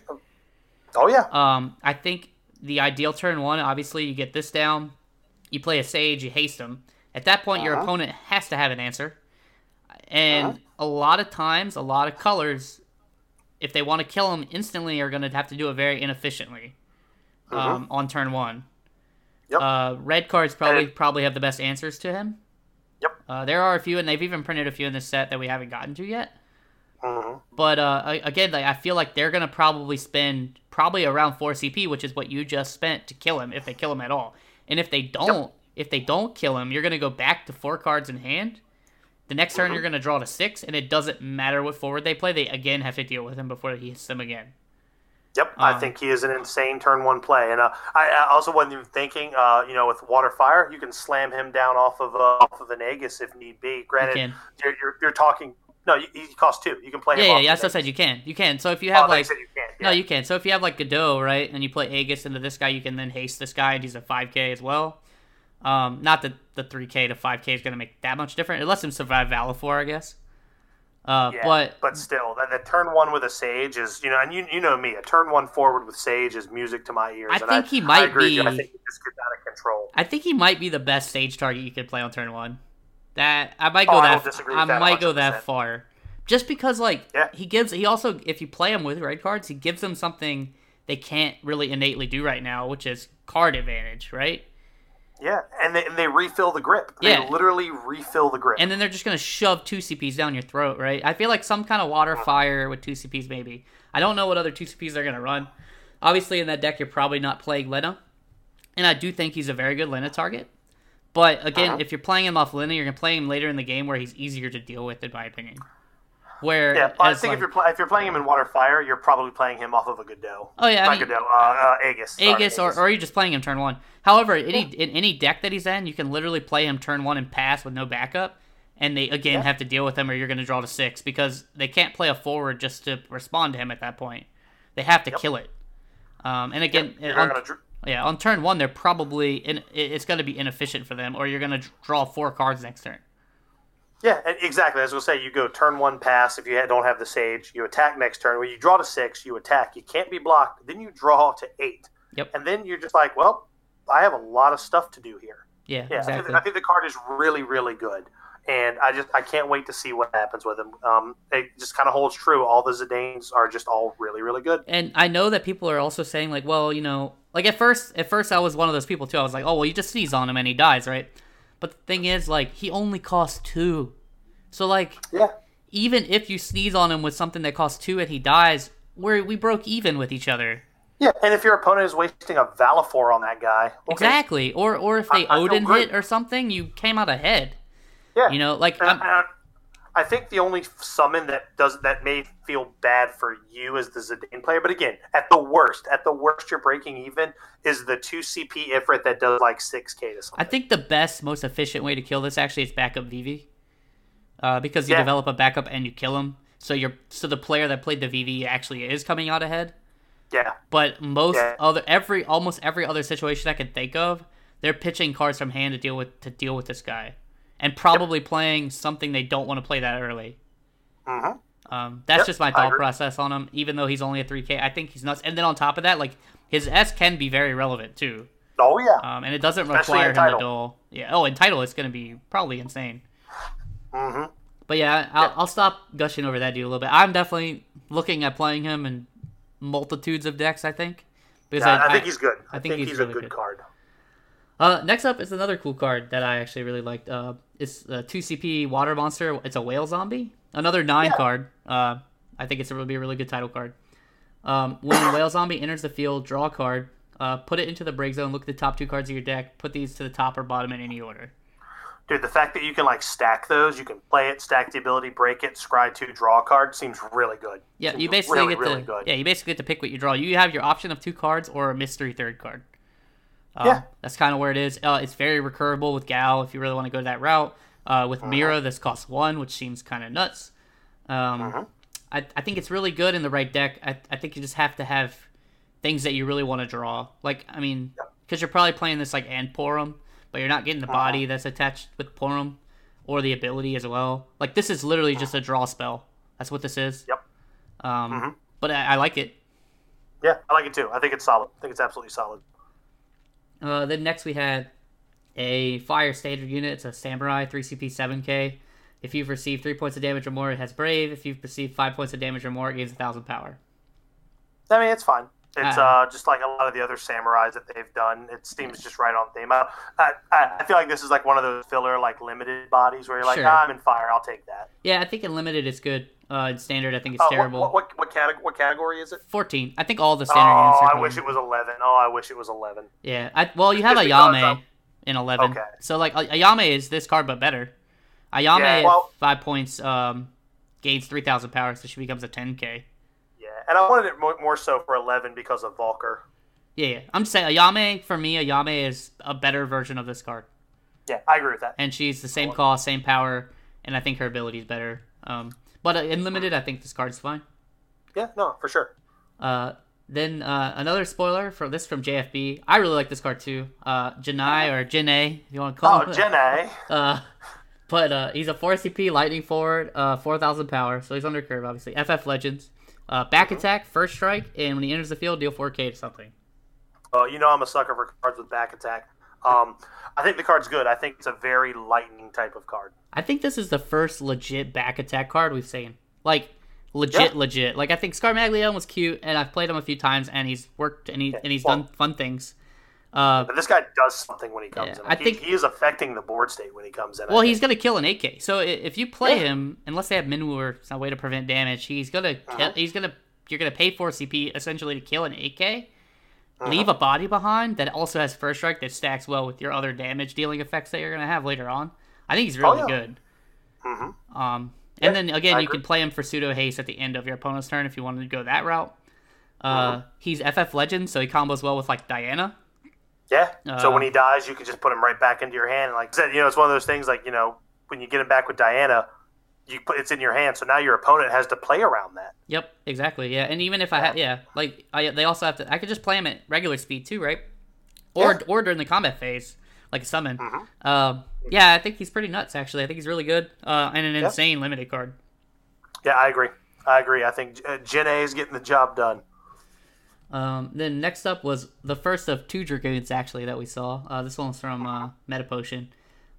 Oh, yeah. I think the ideal turn one, obviously, you get this down. You play a Sage, you haste him. At that point, your opponent has to have an answer. And a lot of times, a lot of colors, if they want to kill him instantly, are going to have to do it very inefficiently on turn one. Yep. Red cards probably have the best answers to him. Yep. There are a few, and they've even printed a few in this set that we haven't gotten to yet. But again, like, I feel like they're going to probably spend probably around 4 CP, which is what you just spent to kill him, if they kill him at all. And if they don't... Yep. If they don't kill him, you're going to go back to 4 cards in hand. The next turn, you're going to draw to 6, and it doesn't matter what forward they play. They, again, have to deal with him before he hits them again. Yep, I think he is an insane turn one play. And I also wasn't even thinking, with Water Fire, you can slam him down off of an Aegis if need be. Granted, you're talking... No, he costs 2. You can play him off. Yeah, that's what I said. You can. So if you have, like... You can't. Yeah. No, you can. So if you have, like, Godot, right, and you play Aegis into this guy, you can then haste this guy, and he's a 5K as well. Not that the 3K to 5K is going to make that much different. It lets him survive Valifor, I guess. But still, the turn one with a Sage is, and you know me, a turn one forward with Sage is music to my ears. I think he just gets out of control. I think he might be the best Sage target you could play on turn one. I might go that far, just because he also if you play him with red cards, he gives them something they can't really innately do right now, which is card advantage, right? Yeah, and they refill the grip. They literally refill the grip. And then they're just going to shove 2 CPs down your throat, right? I feel like some kind of Water Fire with 2 CPs maybe. I don't know what other 2 CPs they're going to run. Obviously, in that deck, you're probably not playing Lina. And I do think he's a very good Lina target. But, again, if you're playing him off Lina, you're going to play him later in the game where he's easier to deal with, in my opinion. If you're playing him in Water Fire, you're probably playing him off of a Godot. Oh yeah, Aegis. Aegis, or you're just playing him turn one. However, in any deck that he's in, you can literally play him turn one and pass with no backup, and they again have to deal with him, or you're going to draw to 6 because they can't play a forward just to respond to him at that point. They have to kill it. And again, on turn one, they're probably it's going to be inefficient for them, or you're going to draw four cards next turn. Yeah, exactly. I was going to say, you go turn one pass if you don't have the Sage. You attack next turn. When you draw to six, you attack. You can't be blocked. Then you draw to eight. Yep. And then you're just like, well, I have a lot of stuff to do here. Yeah, exactly. I think the card is really, really good. And I can't wait to see what happens with him. It just kind of holds true. All the Zidanes are just all really, really good. And I know that people are also saying, like, well, you know, like at first I was one of those people too. I was like, oh, well, you just sneeze on him and he dies, right? But the thing is, like, he only costs 2. So, like, even if you sneeze on him with something that costs 2 and he dies, we broke even with each other. Yeah, and if your opponent is wasting a Valifor on that guy. Okay. Exactly. Or if they Odin hit or something, you came out ahead. Yeah. You know, like... I think the only summon that may feel bad for you is the Zidane player. But again, at the worst you're breaking even is the 2 CP Ifrit that does like 6k to something. I think the best, most efficient way to kill this actually is backup Vivi. Because you develop a backup and you kill him. So the player that played the Vivi actually is coming out ahead. Yeah. But almost every other situation I can think of, they're pitching cards from hand to deal with this guy, and probably playing something they don't want to play that early. Mm-hmm. That's just my thought process on him. Even though he's only a 3K, I think he's nuts. And then on top of that, like, his S can be very relevant too. Oh yeah. And it doesn't require him to duel. Yeah. Oh, in title, it's going to be probably insane. Mm-hmm. But yeah, I'll stop gushing over that dude a little bit. I'm definitely looking at playing him and. Multitudes of decks, I think. Because I think he's good. I think he's really a good card. Next up is another cool card that I actually really liked. It's a 2CP water monster. It's a whale zombie. Another 9 card. I think it'll be a really good title card. When a whale zombie enters the field, draw a card. Put it into the break zone. Look at the top 2 cards of your deck. Put these to the top or bottom in any order. Dude, the fact that you can, like, stack those, you can play it, stack the ability, break it, scry 2, draw a card, seems really good. Yeah, seems you basically get to pick what you draw. You have your option of 2 cards or a mystery 3rd card. That's kind of where it is. It's very recurable with Gal if you really want to go to that route. With Mira, this costs 1, which seems kind of nuts. I think it's really good in the right deck. I think you just have to have things that you really want to draw. Like, I mean, because you're probably playing this, like, Antporum. But you're not getting the body that's attached with Porum or the ability as well. Like, this is literally just a draw spell. That's what this is. Yep. But I like it. Yeah, I like it too. I think it's solid. I think it's absolutely solid. Then next we had a Fire Standard unit. It's a Samurai, 3CP, 7K. If you've received 3 points of damage or more, it has Brave. If you've received 5 points of damage or more, it gains 1,000 power. I mean, it's fine. It's just like a lot of the other samurais that they've done. It seems just right on theme. I feel like this is like one of those filler, like, limited bodies where you're like, I'm in fire, I'll take that. Yeah, I think in limited it's good. In standard, I think it's terrible. What category is it? 14. I think all the standard units are. Oh, I wish it was 11. Yeah. You have Ayame in 11. Okay. So, like, Ayame is this card, but better. Ayame at 5 points gains 3,000 power, so she becomes a 10K. And I wanted it more so for 11 because of Volker. Yeah. I'm just saying, Ayame, for me, Ayame is a better version of this card. Yeah, I agree with that. And she's the same cost, same power, and I think her ability is better. But in limited, I think this card's fine. Yeah, no, for sure. Then another spoiler for this from JFB. I really like this card too. Jinai, or Jinai, if you want to call him. Oh, Jinai. But he's a 4CP lightning forward, 4,000 power, so he's under curve, obviously. FF Legends. Back attack, first strike, and when he enters the field, deal 4K to something. Well, you know I'm a sucker for cards with back attack. I think the card's good. I think it's a very lightning type of card. I think this is the first legit back attack card we've seen. Like, legit. Like, I think Scarmaglione was cute, and I've played him a few times, and he's worked, and he's done fun things. But this guy does something when he comes in. Like, I think he is affecting the board state when he comes in. Well, he's going to kill an 8K. So if you play him, unless they have Minwu or some way to prevent damage, he's going to you're going to pay 4 CP essentially to kill an 8K. Leave a body behind that also has first strike that stacks well with your other damage dealing effects that you're going to have later on. I think he's really good. Mm-hmm. And then again, you can play him for pseudo haste at the end of your opponent's turn if you wanted to go that route. He's FF Legend, so he combos well with, like, Diana. Yeah, so when he dies, you can just put him right back into your hand. And like I said, you know, it's one of those things, like, you know, when you get him back with Diana, you put it's in your hand, so now your opponent has to play around that. Yep, exactly. Yeah, and even if I had, they also have to. I could just play them at regular speed too, right? Or during the combat phase, like a summon. Mm-hmm. I think he's pretty nuts. Actually, I think he's really good and an insane limited card. Yeah, I agree. I think Gen A is getting the job done. Then next up was the first of two Dragoons, actually, that we saw. This one's from Metapotion.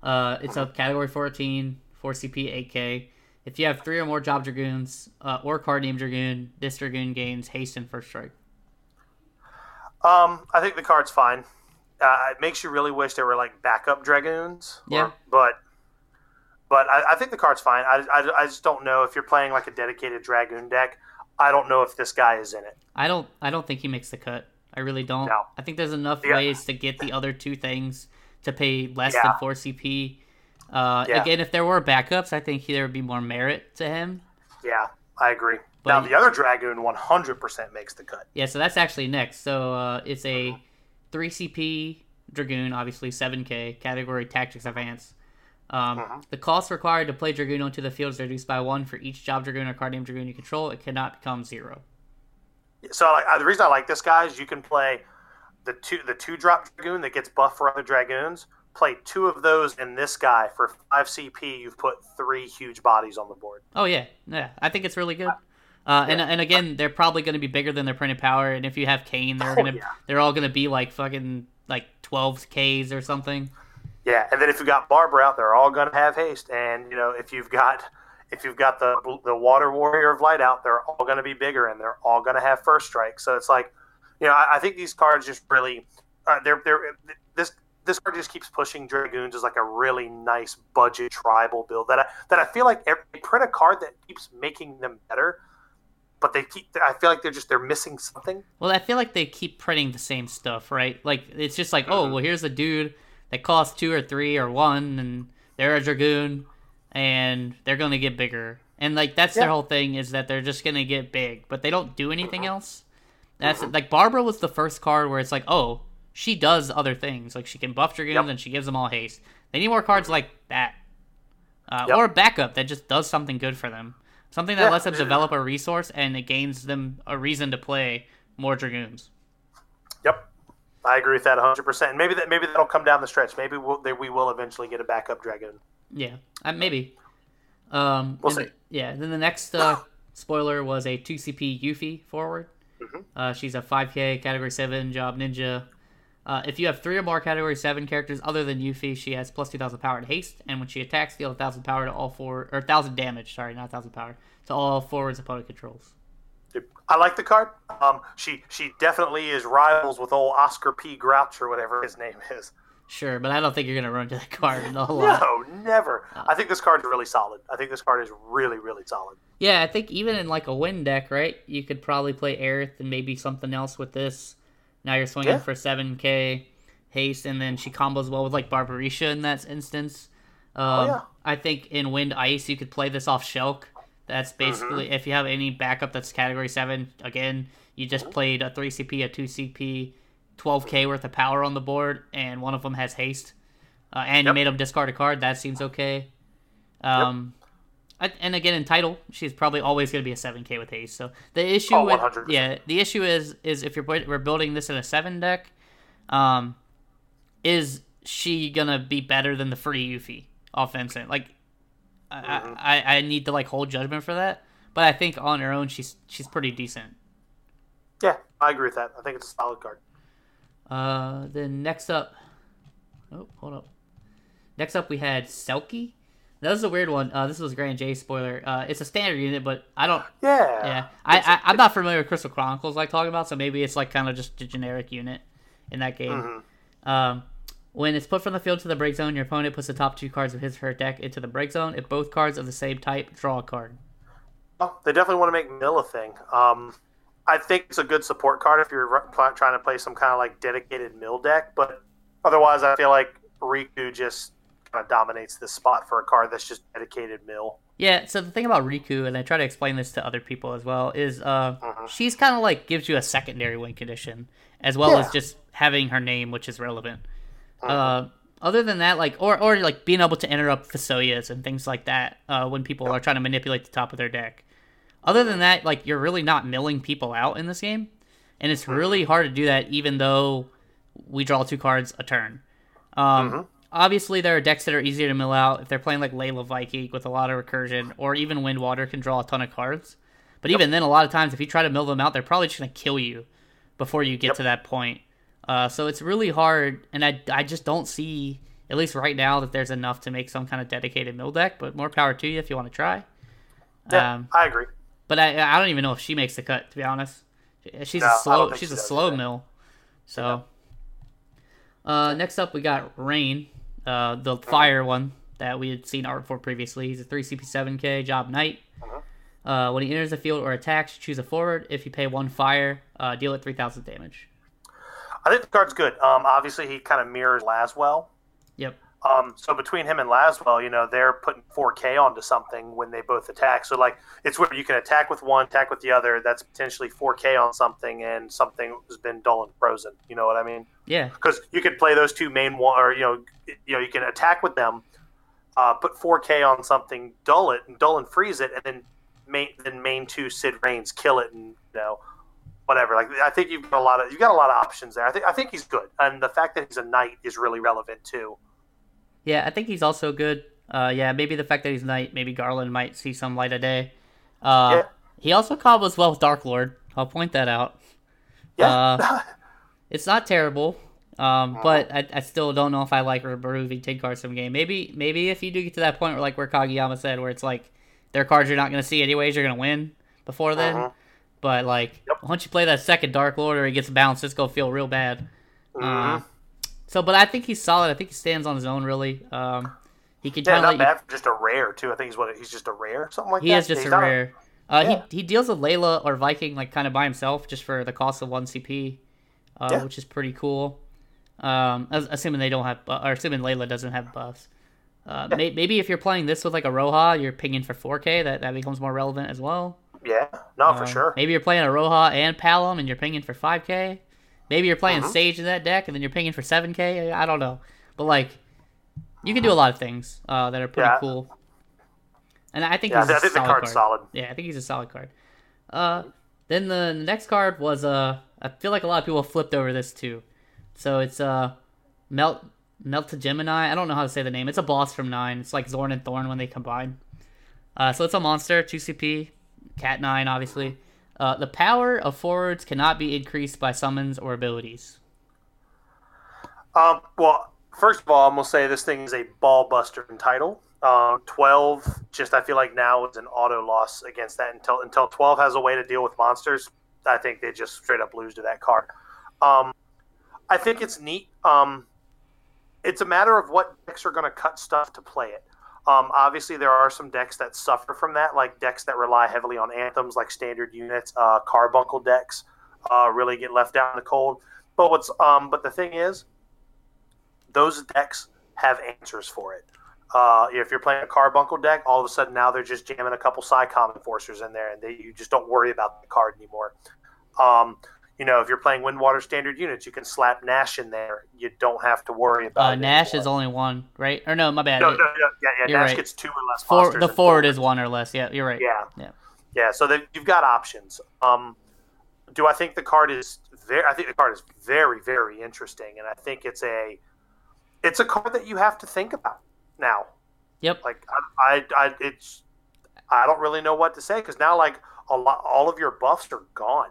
It's of Category 14, 4CP, 8K. If you have three or more Job Dragoons or card named Dragoon, this Dragoon gains haste and first strike. I think the card's fine. It makes you really wish there were, like, backup Dragoons. Yeah. But I think the card's fine. I just don't know if you're playing, like, a dedicated Dragoon deck. I don't know if this guy is in it. I don't think he makes the cut. I really don't. No. I think there's enough ways to get the other two things to pay less than 4 CP. Again, if there were backups, I think there would be more merit to him. Yeah, I agree. But, now, the other Dragoon 100% makes the cut. Yeah, so that's actually next. So it's a 3 CP Dragoon, obviously 7K, category Tactics Advance. The cost required to play Dragoon onto the field is reduced by 1 for each Job Dragoon or card name Dragoon you control. It cannot become 0. So the reason I like this guy is you can play the two drop Dragoon that gets buffed for other Dragoons. Play two of those and this guy for 5 CP. You've put three huge bodies on the board. Oh yeah. I think it's really good. And again, they're probably going to be bigger than their printed power. And if you have Kane, they're all going to be like fucking like 12Ks or something. Yeah, and then if you've got Barber out, they're all going to have haste. And, you know, if you've got the Water Warrior of Light out, they're all going to be bigger, and they're all going to have first strike. So it's like, you know, I think these cards just really this card just keeps pushing Dragoons as like a really nice budget tribal build that I feel like they print a card that keeps making them better, but I feel like they're missing something. Well, I feel like they keep printing the same stuff, right? Like it's just like, oh, well, here's a dude that costs 2 or 3 or 1, and they're a Dragoon, and they're going to get bigger. And like that's their whole thing is that they're just going to get big, but they don't do anything else. That's like Barbara was the first card where it's like, oh, she does other things. Like she can buff Dragoons and she gives them all haste. They need more cards like that, or a backup that just does something good for them, something that lets them develop a resource and it gains them a reason to play more Dragoons. Yep. I agree with that 100%. And maybe that'll come down the stretch. Maybe we will eventually get a backup Dragoon. Yeah, maybe. We'll see. Then the next spoiler was a 2CP Yuffie forward. Mm-hmm. She's a 5K Category 7 Job Ninja. If you have three or more Category 7 characters other than Yuffie, she has plus 2,000 power and haste. And when she attacks, deal 1,000 power to all four... Or 1,000 damage, sorry, not 1,000 power. To all forwards opponent controls. I like the card. She definitely is rivals with old Oscar P. Grouch or whatever his name is. Sure, but I don't think you're going to run to that card in the whole lot. No, never. I think this card is really solid. Yeah, I think even in like a win deck, right, you could probably play Aerith and maybe something else with this. Now you're swinging for 7K haste, and then she combos well with like Barbarisha in that instance. I think in Wind Ice you could play this off Shulk. That's basically, if you have any backup that's Category 7, again, you just played a 3CP, a 2CP, 12K worth of power on the board, and one of them has haste. And you made them discard a card. That seems okay. And again, in Title, she's probably always going to be a 7K with haste. So the issue is if we're building this in a 7 deck, is she going to be better than the free Yuffie offensive? Like, I need to like hold judgment for that, but I think on her own she's pretty decent. Yeah, I agree with that. I think it's a solid card. Then next up, Next up we had Selkie. That was a weird one. This was a Grand J spoiler. It's a standard unit, but I don't. Yeah. I'm not familiar with Crystal Chronicles like talking about, so maybe it's like kind of just a generic unit in that game. Mm-hmm. When it's put from the field to the break zone, your opponent puts the top two cards of his or her deck into the break zone. If both cards are the same type, draw a card. Well, they definitely want to make Mill a thing. I think it's a good support card if you're trying to play some kind of like dedicated Mill deck, but otherwise I feel like Riku just kind of dominates this spot for a card that's just dedicated Mill. Yeah, so the thing about Riku, and I try to explain this to other people as well, is she's kind of like gives you a secondary win condition, as well as just having her name, which is relevant. Other than that, like, or like being able to interrupt Facilias and things like that when people are trying to manipulate the top of their deck. Other than that, like, you're really not milling people out in this game. And it's really hard to do that, even though we draw 2 cards a turn. Obviously, there are decks that are easier to mill out. If they're playing, like, Layla Viking with a lot of recursion, or even Windwater can draw a ton of cards. But even then, a lot of times, if you try to mill them out, they're probably just going to kill you before you get to that point. So it's really hard, and I just don't see, at least right now, that there's enough to make some kind of dedicated mill deck, but more power to you if you want to try. Yeah, I agree. But I don't even know if she makes the cut, to be honest. She's a slow mill. So next up we got Rain, the fire one that we had seen art for previously. He's a 3 CP7K job knight. When he enters the field or attacks, choose a forward. If you pay 1 fire, deal it 3,000 damage. I think the card's good. Obviously he kind of mirrors Laswell. Yep. So between him and Laswell, you know, they're putting 4K onto something when they both attack. So, like, it's where you can attack with one, attack with the other. That's potentially 4K on something, and something has been dull and frozen. You know what I mean? Yeah. Because you could play those two main one, or you can attack with them, put 4K on something, dull and freeze it, and then main two Cid Reigns, kill it, and whatever. Like, I think you've got a lot of options there. I think he's good, and the fact that he's a knight is really relevant too. Yeah, I think he's also good. Maybe the fact that he's knight, maybe Garland might see some light of day. He also combos well with Dark Lord. I'll point that out. Yeah. It's not terrible, but I still don't know if I like removing 10 cards from the game. Maybe if you do get to that point where Kageyama said, where it's like, their cards you're not going to see anyways, you're going to win before then. But, like, once you play that second Dark Lord or he gets bounced, it's going to feel real bad. But I think he's solid. I think he stands on his own, really. He can kind of not bad for just a rare too. I think he's just a rare, something like that. He is just a rare. He deals with Layla or Viking like kind of by himself, just for the cost of 1 CP, which is pretty cool. Assuming they don't have, or assuming Layla doesn't have buffs. Maybe if you're playing this with like a Roha, you're pinging for 4K. That becomes more relevant as well. Yeah, no, for sure. Maybe you're playing a Roha and Palom, and you're pinging for 5K. Maybe you're playing Sage in that deck, and then you're pinging for 7K. I don't know. But, like, you can do a lot of things that are pretty cool. And I think he's a solid card. Yeah, I think he's a solid card. Then the next card was, I feel like a lot of people flipped over this, too. So it's Melt to Gemini. I don't know how to say the name. It's a boss from 9. It's like Zorn and Thorn when they combine. So it's a monster, 2 CP, Cat 9, obviously. The power of forwards cannot be increased by summons or abilities. Well, first of all, I'm going to say this thing is a ball buster in Title. 12, just I feel like now is an auto loss against that. Until 12 has a way to deal with monsters, I think they just straight up lose to that card. I think it's neat. It's a matter of what decks are going to cut stuff to play it. Obviously, there are some decks that suffer from that, like decks that rely heavily on anthems, like standard units, Carbuncle decks, really get left out in the cold. But but the thing is, those decks have answers for it. If you're playing a Carbuncle deck, all of a sudden now they're just jamming a couple Psycom Enforcers in there, and you just don't worry about the card anymore. If you're playing Windwater standard units, you can slap Nash in there. You don't have to worry about it. Nash is only 1, right? Or no, my bad. No. Yeah, Nash gets 2 or less. The forward is 1 or less. Yeah, you're right. Yeah. So you've got options. Do I think the card is very? I think the card is very, very interesting, and I think it's a card that you have to think about now. Yep. Like I don't really know what to say because now like all of your buffs are gone.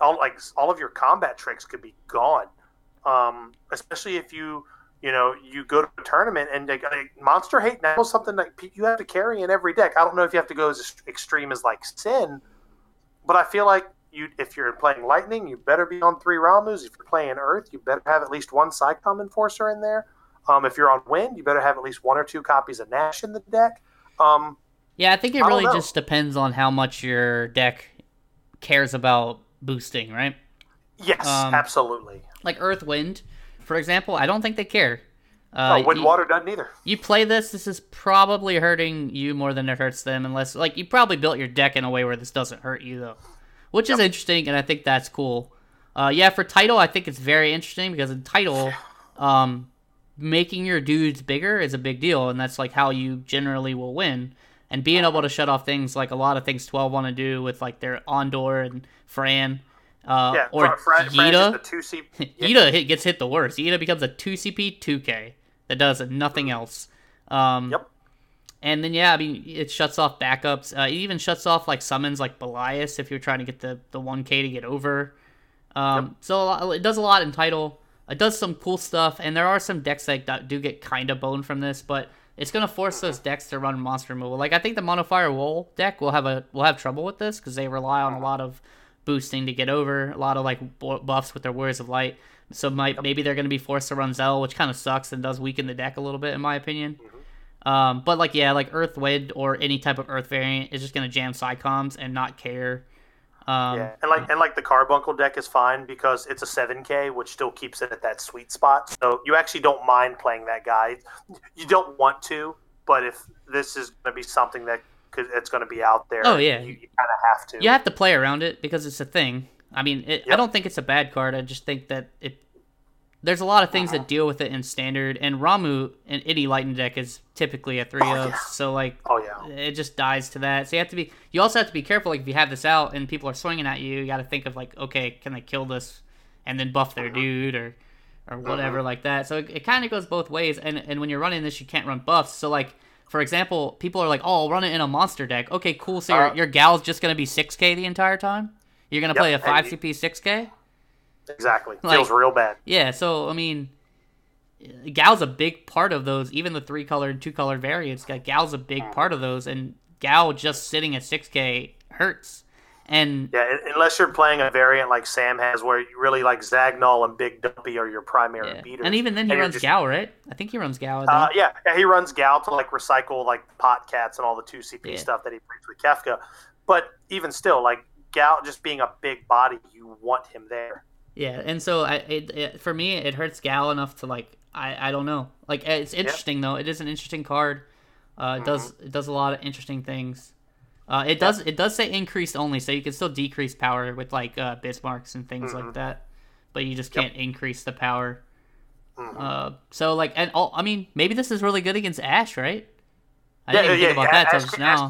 All of your combat tricks could be gone, especially if you go to a tournament and like, monster hate now is something that you have to carry in every deck. I don't know if you have to go as extreme as like Sin, but I feel like if you're playing Lightning, you better be on 3 Ramus. If you're playing Earth, you better have at least 1 Psycom Enforcer in there. If you're on Wind, you better have at least 1 or 2 copies of Nash in the deck. I think it really just depends on how much your deck cares about boosting, right? Yes, absolutely. Like Earthwind, for example, I don't think they care. Windwater doesn't either. You play this. This is probably hurting you more than it hurts them, unless like you probably built your deck in a way where this doesn't hurt you though, which is interesting, and I think that's cool. For Title, I think it's very interesting because in Title, making your dudes bigger is a big deal, and that's like how you generally will win. And being able to shut off things like a lot of things 12 want to do with like their Ondor and Fran. Or Ida. Ida gets hit the worst. Ida becomes a 2CP 2K that does nothing else. And then, yeah, I mean, it shuts off backups. It even shuts off like summons like Belias if you're trying to get the 1K to get over. So it does a lot in Title. It does some cool stuff, and there are some decks that do get kind of boned from this, but it's going to force those decks to run monster removal. Like, I think the Monofire Wool deck will have trouble with this because they rely on a lot of boosting to get over, a lot of like buffs with their Warriors of Light. So maybe they're going to be forced to run Zell, which kind of sucks and does weaken the deck a little bit, in my opinion. But like, yeah, like Earthwind or any type of Earth variant is just going to jam Psycoms and not care. And the Carbuncle deck is fine because it's a 7K, which still keeps it at that sweet spot. So you actually don't mind playing that guy. You don't want to, but if this is going to be something that it's going to be out there, you kind of have to. You have to play around it because it's a thing. I mean, I don't think it's a bad card. I just think that there's a lot of things that deal with it in Standard, and Ramu in any Lightning deck is typically a 3-0, so like, it just dies to that. So you also have to be careful. Like, if you have this out and people are swinging at you, you got to think of like, okay, can they kill this and then buff their dude or whatever like that. So it kind of goes both ways. And when you're running this, you can't run buffs. So like, for example, people are like, oh, I'll run it in a monster deck. Okay, cool. So your gal's just going to be 6K the entire time. You're going to play a 5CP 6K. Exactly. Like, feels real bad. Yeah. So I mean, Gal's a big part of those, even the 3-color and 2-color variants. Gal's a big part of those, and Gal just sitting at 6K hurts. And unless you're playing a variant like Sam has, where you really like Zagnol and Big Dumpy are your primary beaters. And even then, he runs Gal, right? I think he runs Gal. He runs Gal to like recycle like Pot Cats and all the 2CP stuff that he brings with Kefka. But even still, like Gal just being a big body, you want him there. Yeah, and so for me, it hurts Gal enough to like, I don't know. Like, it's interesting though. It is an interesting card. It does a lot of interesting things. It does say increased only, so you can still decrease power with like Bismarcks and things like that, but you just can't increase the power. So like, and all, I mean, maybe this is really good against Ashe, right? I didn't even think about that until just now.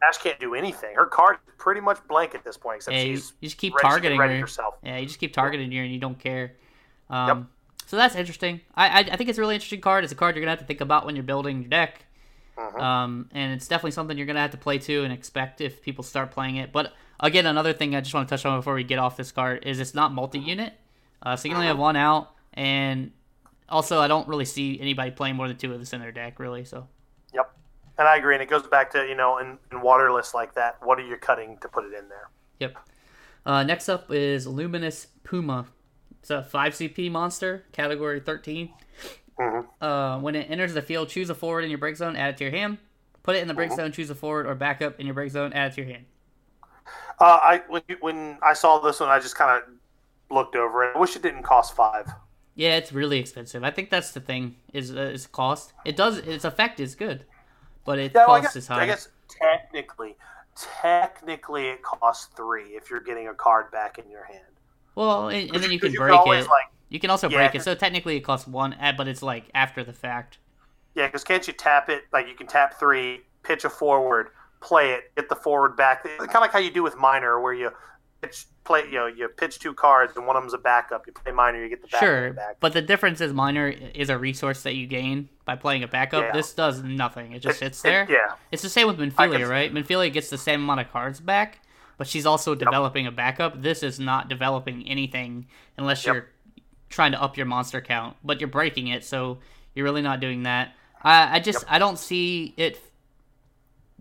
Ash can't do anything. Her card is pretty much blank at this point, except you just keep targeting her. Yeah, you just keep targeting her, and you don't care. So that's interesting. I think it's a really interesting card. It's a card you're gonna have to think about when you're building your deck, and it's definitely something you're gonna have to play to and expect if people start playing it. But again, another thing I just want to touch on before we get off this card is it's not multi-unit, so you can only have one out, and also I don't really see anybody playing more than two of this in their deck, really. So. And I agree, and it goes back to, you know, in waterless like that, what are you cutting to put it in there? Next up is Luminous Puma. It's a 5CP monster, category 13. When it enters the field, choose a forward in your break zone, add it to your hand. Put it in the break zone, choose a forward or backup in your break zone, add it to your hand. When I saw this one, I just kind of looked over it. I wish it didn't cost 5. Yeah, it's really expensive. I think that's the thing, is cost. It does, its effect is good. But it costs as high. I guess technically it costs 3 if you're getting a card back in your hand. Well, and then you can break it. Like, you can also break it. So technically it costs 1, but it's like after the fact. Yeah, because can't you tap it? Like you can tap 3, pitch a forward, play it, get the forward back. It's kind of like how you do with Minor, where you you pitch 2 cards and one of them's a backup. You play Minor, you get the backup. Sure, but the difference is Minor is a resource that you gain by playing a backup. Yeah. This does nothing. It just sits there. Yeah. It's the same with Minfilia, right? Minfilia gets the same amount of cards back, but she's also developing a backup. This is not developing anything unless you're trying to up your monster count, but you're breaking it, so you're really not doing that. I don't see it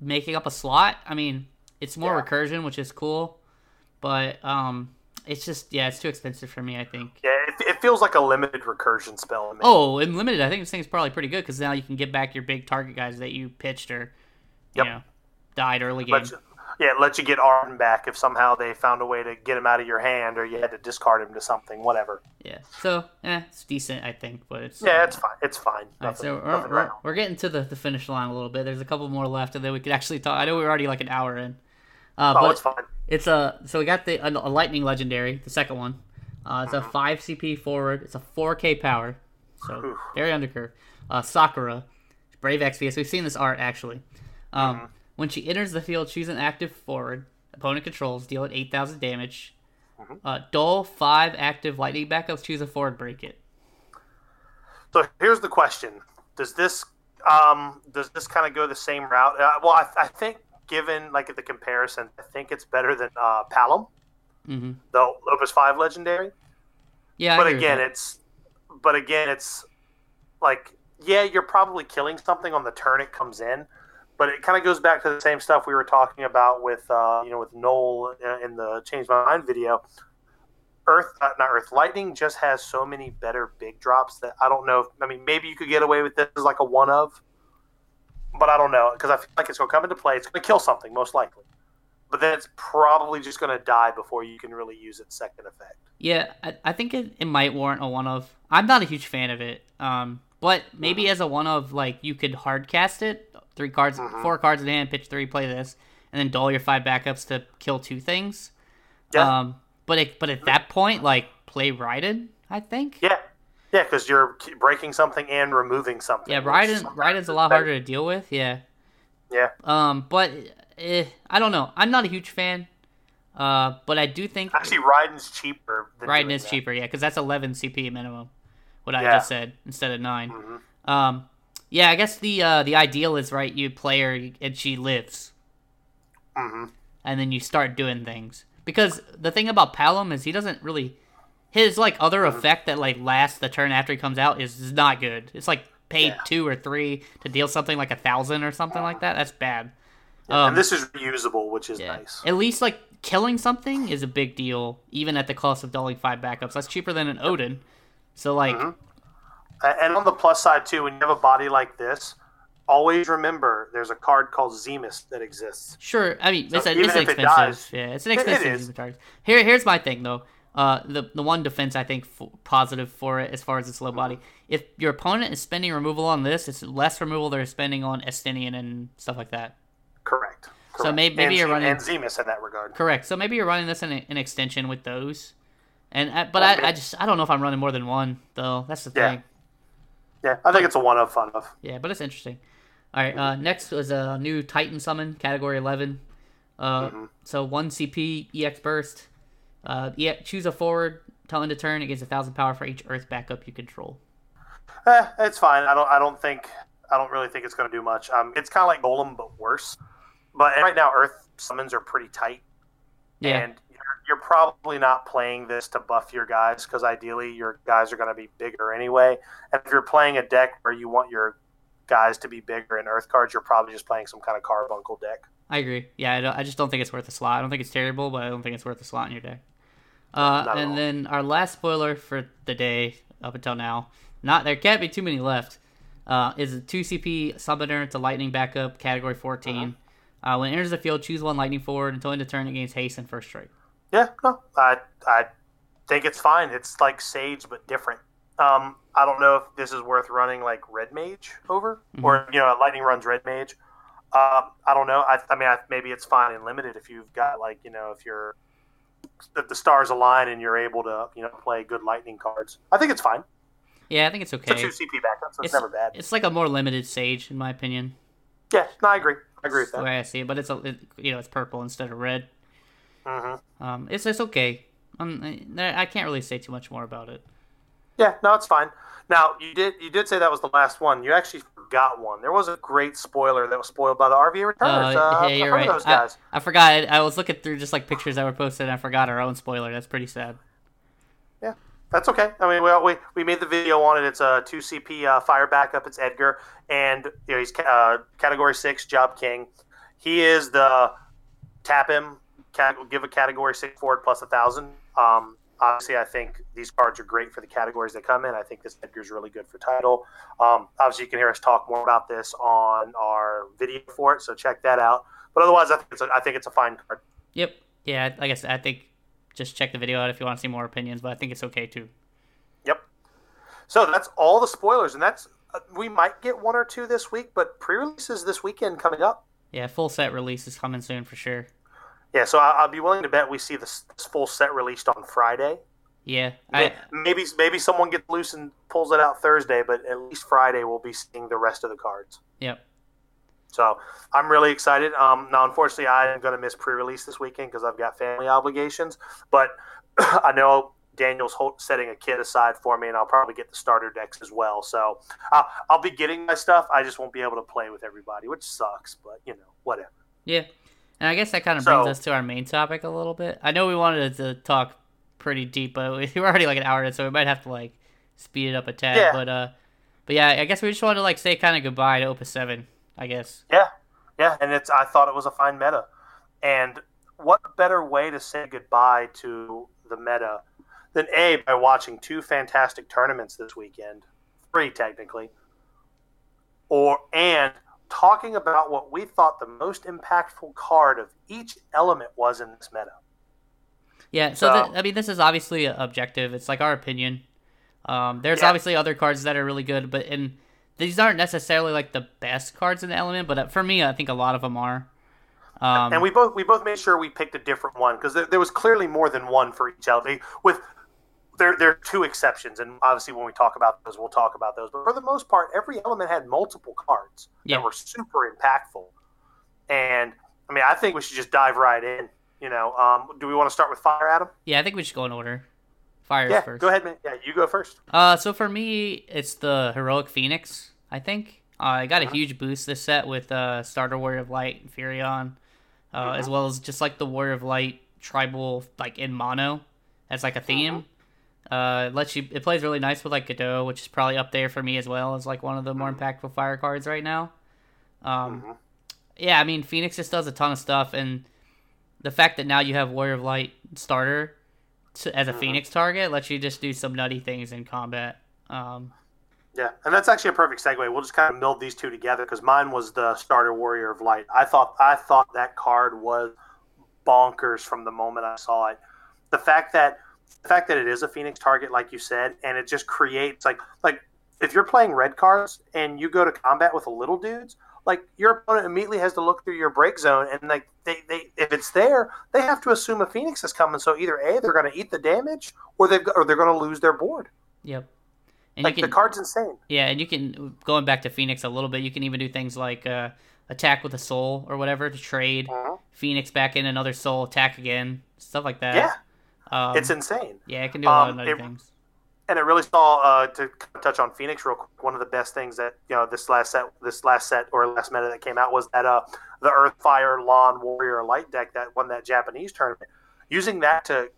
making up a slot. I mean, it's more recursion, which is cool. But it's just, it's too expensive for me, I think. Yeah, it feels like a limited recursion spell. I mean. Oh, in limited, I think this thing's probably pretty good because now you can get back your big target guys that you pitched or, you know, died early game. It lets you get Arden back if somehow they found a way to get him out of your hand or you had to discard him to something, whatever. Yeah, so, it's decent, I think, but it's... Yeah, it's fine. It's fine. Nothing, right, so we're getting to the finish line a little bit. There's a couple more left, and then we could actually talk. I know we're already like an hour in. But it's fine. It's so we got a Lightning Legendary, the second one. It's a 5CP forward. It's a 4K power. So very undercurve. Sakura, Brave XP. So we've seen this art actually. When she enters the field, choose an active forward. Opponent controls, deal it 8,000 damage. Dole 5 active lightning backups, choose a forward, break it. So here's the question: does this kind of go the same route? I think given like the comparison, I think it's better than Palom, the Opus 5 legendary. Yeah, but again, it's like you're probably killing something on the turn it comes in. But it kind of goes back to the same stuff we were talking about with, with Noel in the Change My Mind video. Lightning just has so many better big drops that I don't know. Maybe you could get away with this as like a one of, but I don't know because I feel like it's going to come into play. It's going to kill something most likely, but then it's probably just going to die before you can really use its second effect. Yeah, I think it might warrant a one of. I'm not a huge fan of it, but maybe as a one of, like you could hard cast it. 3 cards, 4 cards in hand, pitch 3, play this, and then dole your 5 backups to kill 2 things. Yeah. But at that point, play Raiden, I think. Yeah, because you're breaking something and removing something. Yeah, Raiden's a lot harder to deal with. Yeah. But I don't know. I'm not a huge fan. But I do think actually Raiden's cheaper. Cheaper, yeah, because that's 11 CP minimum. What I just said instead of 9. Yeah, I guess the ideal is, right, you play her and she lives. And then you start doing things. Because the thing about Palom is he doesn't really... His, other effect that, lasts the turn after he comes out is not good. It's, pay 2 or 3 to deal something 1,000 or something like that. That's bad. Yeah, and this is reusable, which is nice. At least, killing something is a big deal, even at the cost of doling 5 backups. That's cheaper than an Odin. So, And on the plus side, too, when you have a body like this, always remember there's a card called Zemus that exists. Sure. So it's an expensive. It's an expensive card. Here's my thing, though. The one defense, I think, positive for it as far as its low body. If your opponent is spending removal on this, it's less removal they're spending on Estinian and stuff like that. Correct. So maybe you're running... And Zemus in that regard. Correct. So maybe you're running this in an extension with those. I don't know if I'm running more than one, though. That's the thing. Yeah, I think it's a one-off, fun-off. Yeah, but it's interesting. All right, next was a new Titan summon, Category 11. So 1 CP, EX Burst. Choose a forward, tell end of turn. It gives 1,000 power for each Earth backup you control. It's fine. I don't really think it's going to do much. It's kind of like Golem, but worse. But right now, Earth summons are pretty tight. Yeah. And you're probably not playing this to buff your guys because ideally your guys are going to be bigger anyway. And if you're playing a deck where you want your guys to be bigger in Earth cards, you're probably just playing some kind of Carbuncle deck. I agree. Yeah, I just don't think it's worth a slot. I don't think it's terrible, but I don't think it's worth a slot in your deck. And then our last spoiler for the day up until now, there can't be too many left, is a 2 CP Summoner. It's a Lightning backup, Category 14. When it enters the field, choose 1 Lightning forward. Until end of turn, it gains haste and first strike. Yeah, no, I think it's fine. It's like Sage, but different. I don't know if this is worth running Red Mage over, or Lightning runs Red Mage. I don't know. Maybe it's fine in limited if you've got if the stars align and you're able to play good Lightning cards. I think it's fine. Yeah, I think it's okay. It's a 2 CP backup, so it's never bad. It's like a more limited Sage, in my opinion. Yeah, no, I agree with that. The way I see it, but it's purple instead of red. It's okay. I can't really say too much more about it. Yeah, no, it's fine. Now you did say that was the last one. You actually forgot one. There was a great spoiler that was spoiled by the RVA Returners. Yeah, you're right. Those guys. I forgot. I was looking through just pictures that were posted, and I forgot our own spoiler. That's pretty sad. Yeah, that's okay. We made the video on it. It's a 2 CP fire backup. It's Edgar, and he's category 6 Job King. He is the tap him. Give a category 6 forward plus 1,000. Obviously, I think these cards are great for the categories they come in. I think this Edgar's really good for title. Obviously, you can hear us talk more about this on our video for it, so check that out. But otherwise, I think it's a fine card. Yep. Yeah, like I said, I think just check the video out if you want to see more opinions, but I think it's okay too. Yep. So that's all the spoilers, and that's we might get 1 or 2 this week, but pre-releases this weekend coming up. Yeah, full set release is coming soon for sure. Yeah, so I'll be willing to bet we see this full set released on Friday. Yeah. Maybe someone gets loose and pulls it out Thursday, but at least Friday we'll be seeing the rest of the cards. Yep. So I'm really excited. Now, unfortunately, I'm going to miss pre-release this weekend because I've got family obligations. But I know Daniel's setting a kit aside for me, and I'll probably get the starter decks as well. So I'll be getting my stuff. I just won't be able to play with everybody, which sucks. But, you know, whatever. Yeah. And I guess that kind of brings us to our main topic a little bit. I know we wanted to talk pretty deep, but we're already like an hour in, so we might have to like speed it up a tad. Yeah. But yeah, I guess we just wanted to like say kind of goodbye to Opus 7. I guess. Yeah, and I thought it was a fine meta. And what better way to say goodbye to the meta than by watching two fantastic tournaments this weekend, three technically, and talking about what we thought the most impactful card of each element was in this meta. Yeah, so this is obviously objective. It's like our opinion. There's obviously other cards that are really good, but these aren't necessarily like the best cards in the element, but for me, I think a lot of them are. And we both made sure we picked a different one because there was clearly more than one for each element. With there are two exceptions, and obviously when we talk about those, we'll talk about those. But for the most part, every element had multiple cards that were super impactful. And I mean, I think we should just dive right in. You know, do we want to start with fire, Adam? Yeah, I think we should go in order. Fires first. Go ahead, man. Yeah, you go first. So for me, it's the Heroic Phoenix, I think. I got a huge boost this set with Starter Warrior of Light and Furion, as well as just like the Warrior of Light tribal, like in mono, as like a theme. It plays really nice with like Godot, which is probably up there for me as well as like one of the more impactful fire cards right now. Yeah, I mean, Phoenix just does a ton of stuff, and the fact that now you have Warrior of Light starter as a Phoenix target lets you just do some nutty things in combat. Yeah, and that's actually a perfect segue. We'll just kind of meld these two together because mine was the starter Warrior of Light. I thought that card was bonkers from the moment I saw it. The fact that it is a Phoenix target, like you said, and it just creates like if you're playing red cards and you go to combat with the little dudes, like your opponent immediately has to look through your break zone, and like they if it's there, they have to assume a Phoenix is coming. So either A, they're going to eat the damage, or they're going to lose their board. Yep. And like the card's insane. Yeah, and you can going back to Phoenix a little bit. You can even do things like attack with a soul or whatever to trade Phoenix back in another soul, attack again, stuff like that. Yeah, it's insane. Yeah, it can do a lot of other things. And it really saw, to touch on Phoenix real quick, one of the best things that, you know, last meta that came out was that the Earthfire Lawn Warrior Light deck that won that Japanese tournament. Using that to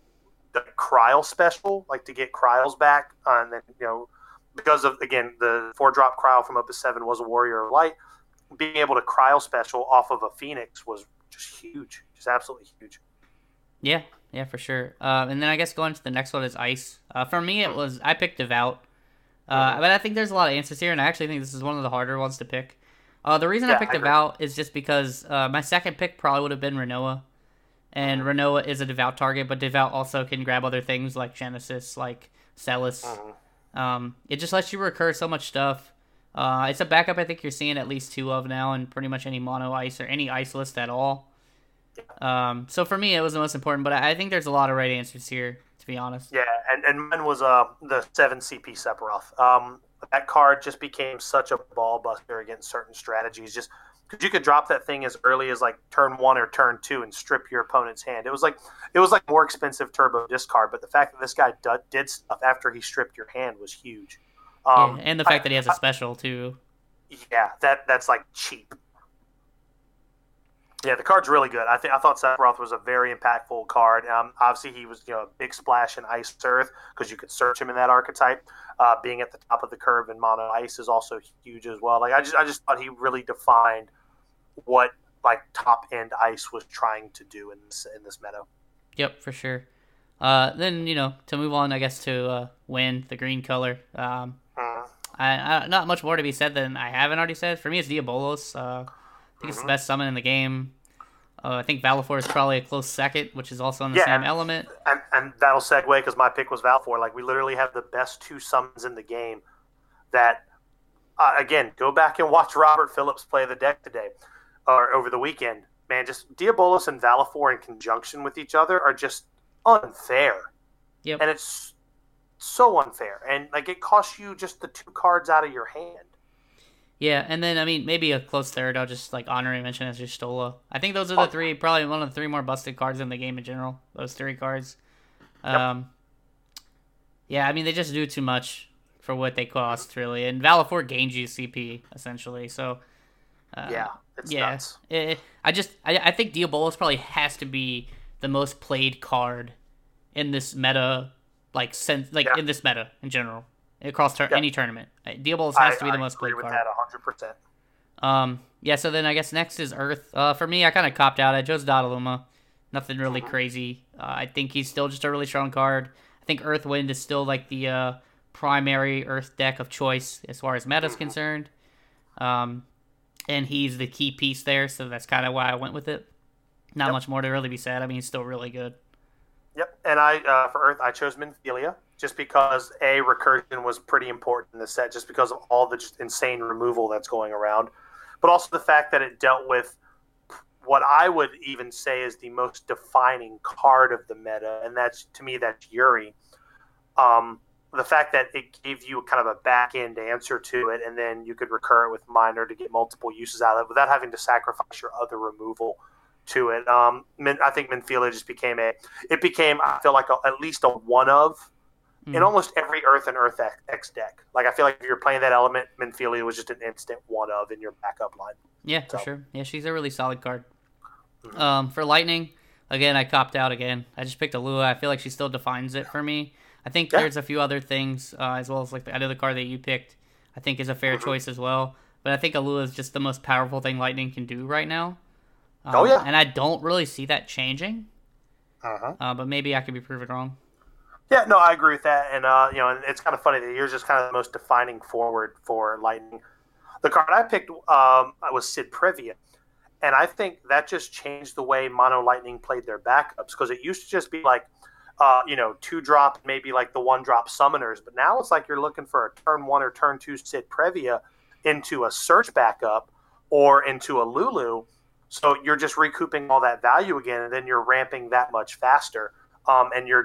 the Kryl special, like to get Kryls back, and then, you know, because of, again, the 4-drop Kryl from Opus 7 was a Warrior of Light, being able to Kryl special off of a Phoenix was just huge, just absolutely huge. Yeah. Yeah, for sure. And then I guess going to the next one is Ice. For me, I picked Devout. But I think there's a lot of answers here, and I actually think this is one of the harder ones to pick. The reason I picked Devout is just because my second pick probably would have been Renoa. And Renoa is a Devout target, but Devout also can grab other things like Genesis, like Celis. It just lets you recur so much stuff. It's a backup I think you're seeing at least two of now in pretty much any mono ice or any ice list at all. So for me, it was the most important, but I think there's a lot of right answers here, to be honest. Yeah, and mine was the 7 CP Sephiroth. That card just became such a ball buster against certain strategies. Just because you could drop that thing as early as like turn 1 or turn 2 and strip your opponent's hand. It was like more expensive turbo discard, but the fact that this guy did stuff after he stripped your hand was huge. And the fact that he has a special too. Yeah, that's like cheap. Yeah, the card's really good. I thought Sephiroth was a very impactful card. Obviously, he was a big splash in Ice Earth because you could search him in that archetype. Being at the top of the curve in Mono Ice is also huge as well. Like I just thought he really defined what like top end Ice was trying to do in this meta. Yep, for sure. Then to move on, I guess to Wind, the green color. I not much more to be said than I haven't already said. For me, it's Diabolos. I think it's the best summon in the game. I think Valifor is probably a close second, which is also in the same element. And that'll segue because my pick was Valifor. Like, we literally have the best two summons in the game that, again, go back and watch Robert Phillips play the deck today or over the weekend. Man, just Diabolos and Valifor in conjunction with each other are just unfair. Yep. And it's so unfair. And like it costs you just the two cards out of your hand. Yeah, and then, I mean, maybe a close third, I'll just, like, honorary mention as Stola. I think those are the three, probably one of the three more busted cards in the game in general, those three cards. Yep. Yeah, I mean, they just do too much for what they cost, really. And Valafort gains you CP, essentially, so... yeah, it's nuts. I think Diabolos probably has to be the most played card in this meta, in this meta in general. Across any tournament. Diabolos has to be the most played card. I agree with that 100%. Yeah, so then I guess next is Earth. For me, I kind of copped out. I chose Daluma. Nothing really crazy. I think he's still just a really strong card. I think Earthwind is still like the primary Earth deck of choice as far as meta's concerned. And he's the key piece there, so that's kind of why I went with it. Not much more to really be said. I mean, he's still really good. Yep, and I for Earth, I chose Minthelia. Just because A, recursion was pretty important in the set, just because of all the just insane removal that's going around, but also the fact that it dealt with what I would even say is the most defining card of the meta, and that's, to me, that's Yuri. The fact that it gave you kind of a back-end answer to it, and then you could recur it with Minor to get multiple uses out of it without having to sacrifice your other removal to it. I think Minthelia just became I feel like, at least a one of. In almost every Earth and Earth X deck. Like, I feel like if you're playing that element, Minthelia was just an instant one of in your backup line. Yeah, so. For sure. Yeah, she's a really solid card. Mm-hmm. For Lightning, again, I copped out again. I just picked Alua. I feel like she still defines it for me. I think there's a few other things, as well as, like, the other card that you picked, I think is a fair choice as well. But I think Alua is just the most powerful thing Lightning can do right now. And I don't really see that changing. But maybe I could be proven wrong. Yeah, no, I agree with that, and you know, and it's kind of funny that you're just kind of the most defining forward for Lightning. The card I picked was Cid Previa, and I think that just changed the way Mono Lightning played their backups, because it used to just be like, you know, 2-drop, maybe like the 1-drop summoners, but now it's like you're looking for a turn 1 or turn 2 Cid Previa into a Search backup or into a Lulu, so you're just recouping all that value again, and then you're ramping that much faster. And you're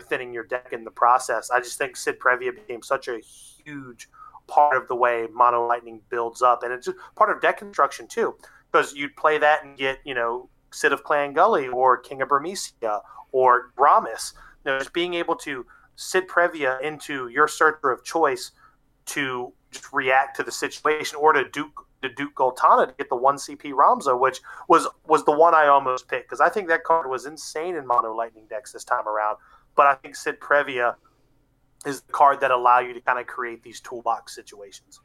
thinning your deck in the process. I just think Cid Previa became such a huge part of the way Mono Lightning builds up, and it's just part of deck construction too, because you'd play that and get, you know, Cid of Clan Gully or King of Bermesia or Gramis. You know, just being able to Cid Previa into your searcher of choice to just react to the situation, or to Duke Goltana to get the 1 CP Ramza, which was the one I almost picked, because I think that card was insane in Mono Lightning decks this time around. But I think Cid Previa is the card that allow you to kind of create these toolbox situations.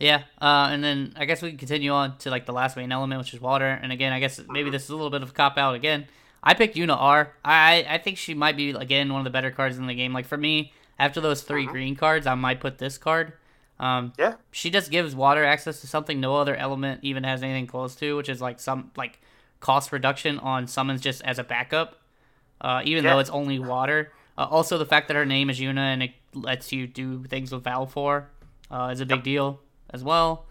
Yeah, and then I guess we can continue on to like the last main element, which is water. And again, I guess maybe this is a little bit of a cop-out again. I picked Una R. I think she might be, again, one of the better cards in the game. Like for me, after those 3 green cards, I might put this card. She just gives water access to something no other element even has anything close to, which is like some like cost reduction on summons just as a backup, though it's only water. Also, the fact that her name is Una and it lets you do things with Valfor is a big deal as well.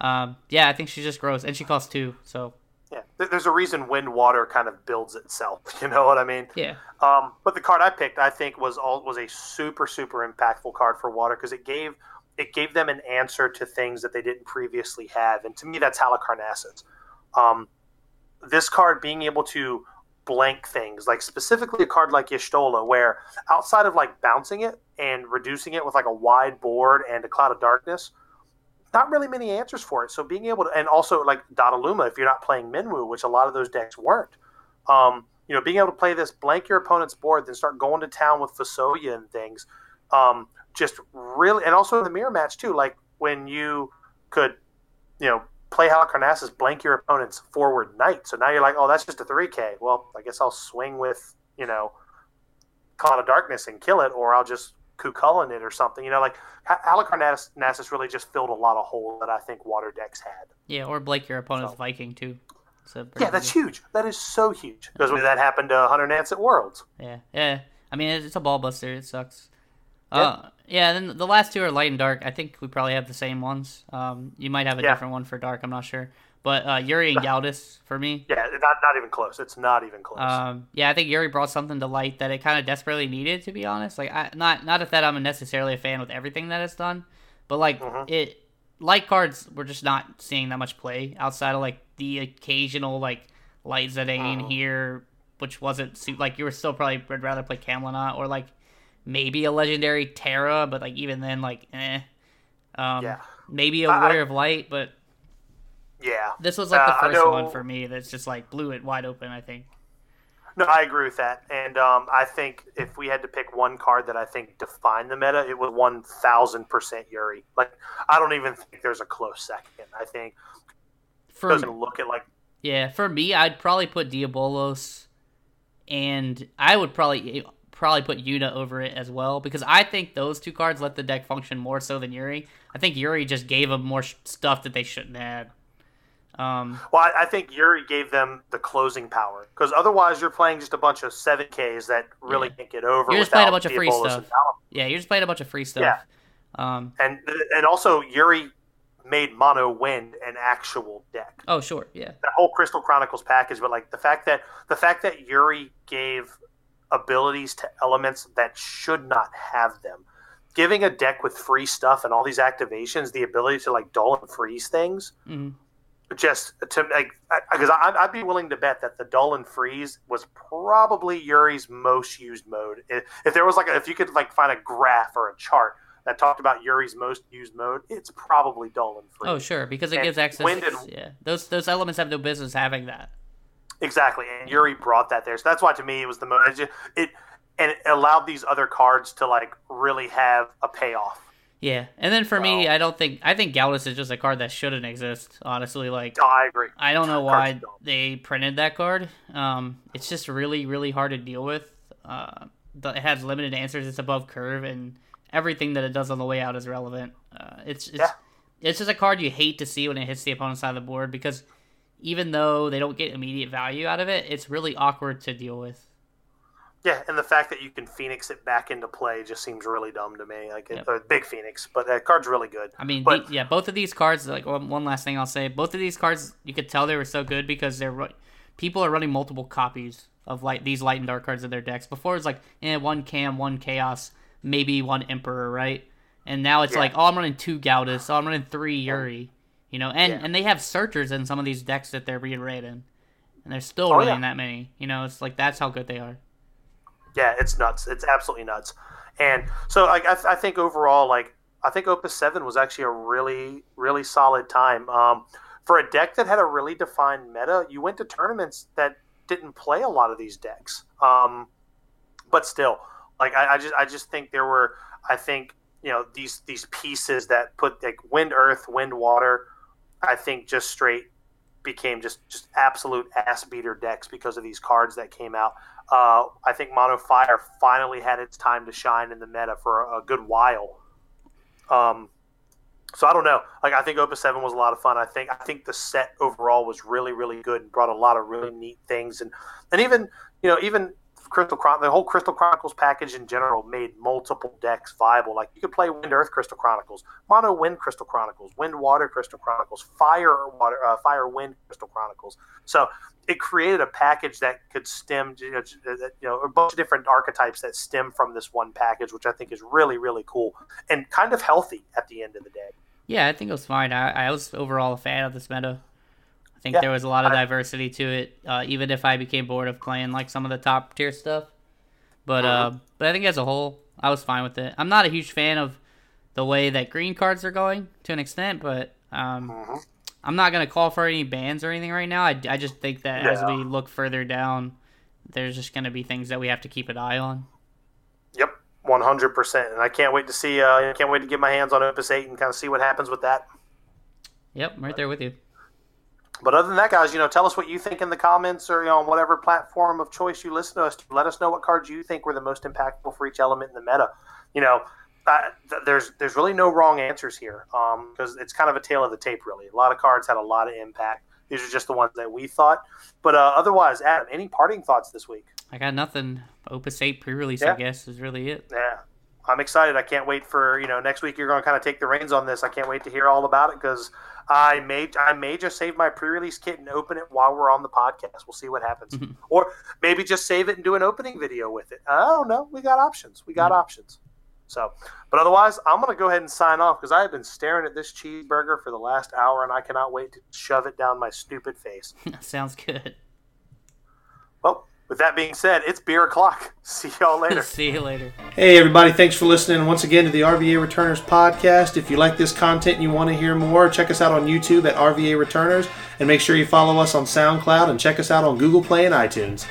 I think she just grows, and she costs 2. So yeah, there's a reason wind water kind of builds itself. You know what I mean? Yeah. But the card I picked, I think, was a super super impactful card for water, because it gave them an answer to things that they didn't previously have. And to me, that's Halicarnassus. This card being able to blank things, like specifically a card like Yshtola, where outside of like bouncing it and reducing it with like a wide board and a cloud of darkness, not really many answers for it. So being able to, and also like Dottaluma, if you're not playing Minwu, which a lot of those decks weren't, you know, being able to play this, blank your opponent's board, then start going to town with Fasoya and things, just really, and also in the mirror match too, like when you could, you know, play Halicarnassus, blank your opponent's forward knight. So now you're like, oh, that's just a 3K. Well, I guess I'll swing with, you know, Cloud of Darkness and kill it, or I'll just Kukulin it or something. You know, like Halicarnassus really just filled a lot of holes that I think water decks had. Yeah, or blank your opponent's Viking too. Yeah, that's huge. That is so huge. Because that happened to Hunter Nance at Worlds. Yeah, I mean, it's a ball buster. It sucks. Yeah, and then the last two are light and dark. I think we probably have the same ones. You might have a different one for dark. I'm not sure. But Yuri and Gaudis for me. Yeah, not even close. It's not even close. Yeah, I think Yuri brought something to light that it kind of desperately needed, to be honest. Like, not that I'm necessarily a fan with everything that it's done, but like light cards, we're just not seeing that much play outside of like the occasional like light Zidane here, which wasn't like you were still probably would rather play Camelot or like maybe a legendary Terra, but like even then like maybe a Warrior of Light, but. Yeah. This was like the first one for me that's just like blew it wide open, I think. No, I agree with that. And I think if we had to pick one card that I think defined the meta, it was 1,000% Yuri. Like, I don't even think there's a close second, I think. Yeah, for me, I'd probably put Diabolos, and I would probably put Yuna over it as well, because I think those two cards let the deck function more so than Yuri. I think Yuri just gave them more stuff that they shouldn't have. Well, I think Yuri gave them the closing power, because otherwise you're playing just a bunch of 7Ks that really can't get over. You're just playing a bunch of free stuff. Yeah, you're just playing a bunch of free stuff. Yeah. And also Yuri made Mono win an actual deck. Oh, sure, yeah. That whole Crystal Chronicles package, but like the fact that Yuri gave abilities to elements that should not have them, giving a deck with free stuff and all these activations the ability to like dull and freeze things. Mm-hmm. Just to like, because I'd be willing to bet that the dull and freeze was probably Yuri's most used mode. If there was like, if you could like find a graph or a chart that talked about Yuri's most used mode, it's probably dull and freeze. Oh sure, because it gives access. Those elements have no business having that. Exactly, and Yuri brought that there, so that's why to me it was the most. It allowed these other cards to like really have a payoff. Yeah, and then for me, I think Gaudis is just a card that shouldn't exist, honestly. Like, no, I agree. I don't know why they printed that card. It's just really, really hard to deal with. It has limited answers. It's above curve, and everything that it does on the way out is relevant. It's just a card you hate to see when it hits the opponent's side of the board, because even though they don't get immediate value out of it, it's really awkward to deal with. Yeah, and the fact that you can Phoenix it back into play just seems really dumb to me. Like, a big Phoenix, but that card's really good. I mean, both of these cards, like, one last thing I'll say, both of these cards, you could tell they were so good because people are running multiple copies of these light and dark cards in their decks. Before, it's like, one Cam, one Chaos, maybe one Emperor, right? And now it's like, I'm running two Gaudis, I'm running three Yuri, you know? And they have Searchers in some of these decks that they're being rated in, and they're still running that many. You know, it's like, that's how good they are. Yeah, it's nuts. It's absolutely nuts. And so I think overall, like, I think Opus 7 was actually a really, really solid time. For a deck that had a really defined meta, you went to tournaments that didn't play a lot of these decks. But still, like, I just think there were, I think, you know, these pieces that put, like, Wind, Earth, Wind, Water, I think just straight became just absolute ass-beater decks because of these cards that came out. I think Mono Fire finally had its time to shine in the meta for a good while. So I don't know. Like, I think Opus 7 was a lot of fun. I think the set overall was really, really good and brought a lot of really neat things. And even, you know, the whole Crystal Chronicles package in general made multiple decks viable. Like, you could play Wind Earth Crystal Chronicles, Mono Wind Crystal Chronicles, Wind Water Crystal Chronicles, Fire Wind Crystal Chronicles. So it created a package that could stem, a bunch of different archetypes that stem from this one package, which I think is really, really cool and kind of healthy at the end of the day. Yeah, I think it was fine. I was overall a fan of this meta. I think there was a lot of diversity to it, even if I became bored of playing like some of the top tier stuff. But but I think as a whole, I was fine with it. I'm not a huge fan of the way that green cards are going to an extent, but I'm not going to call for any bans or anything right now. I just think that as we look further down, there's just going to be things that we have to keep an eye on. Yep, 100%. And I can't wait to see. I can't wait to get my hands on Opus 8 and kind of see what happens with that. Yep, I'm right there with you. But other than that, guys, you know, tell us what you think in the comments or, you know, on whatever platform of choice you listen to us. Let us know what cards you think were the most impactful for each element in the meta. You know, there's really no wrong answers here because it's kind of a tale of the tape, really. A lot of cards had a lot of impact. These are just the ones that we thought. But otherwise, Adam, any parting thoughts this week? I got nothing. Opus 8 pre-release, I guess, is really it. Yeah. I'm excited. I can't wait for, next week you're going to kind of take the reins on this. I can't wait to hear all about it because I may just save my pre-release kit and open it while we're on the podcast. We'll see what happens. Mm-hmm. Or maybe just save it and do an opening video with it. I don't know. We got options. So, but otherwise, I'm going to go ahead and sign off because I have been staring at this cheeseburger for the last hour and I cannot wait to shove it down my stupid face. Sounds good. Well, with that being said, it's beer o'clock. See y'all later. See you later. Hey, everybody. Thanks for listening once again to the RVA Returners podcast. If you like this content and you want to hear more, check us out on YouTube at RVA Returners. And make sure you follow us on SoundCloud and check us out on Google Play and iTunes.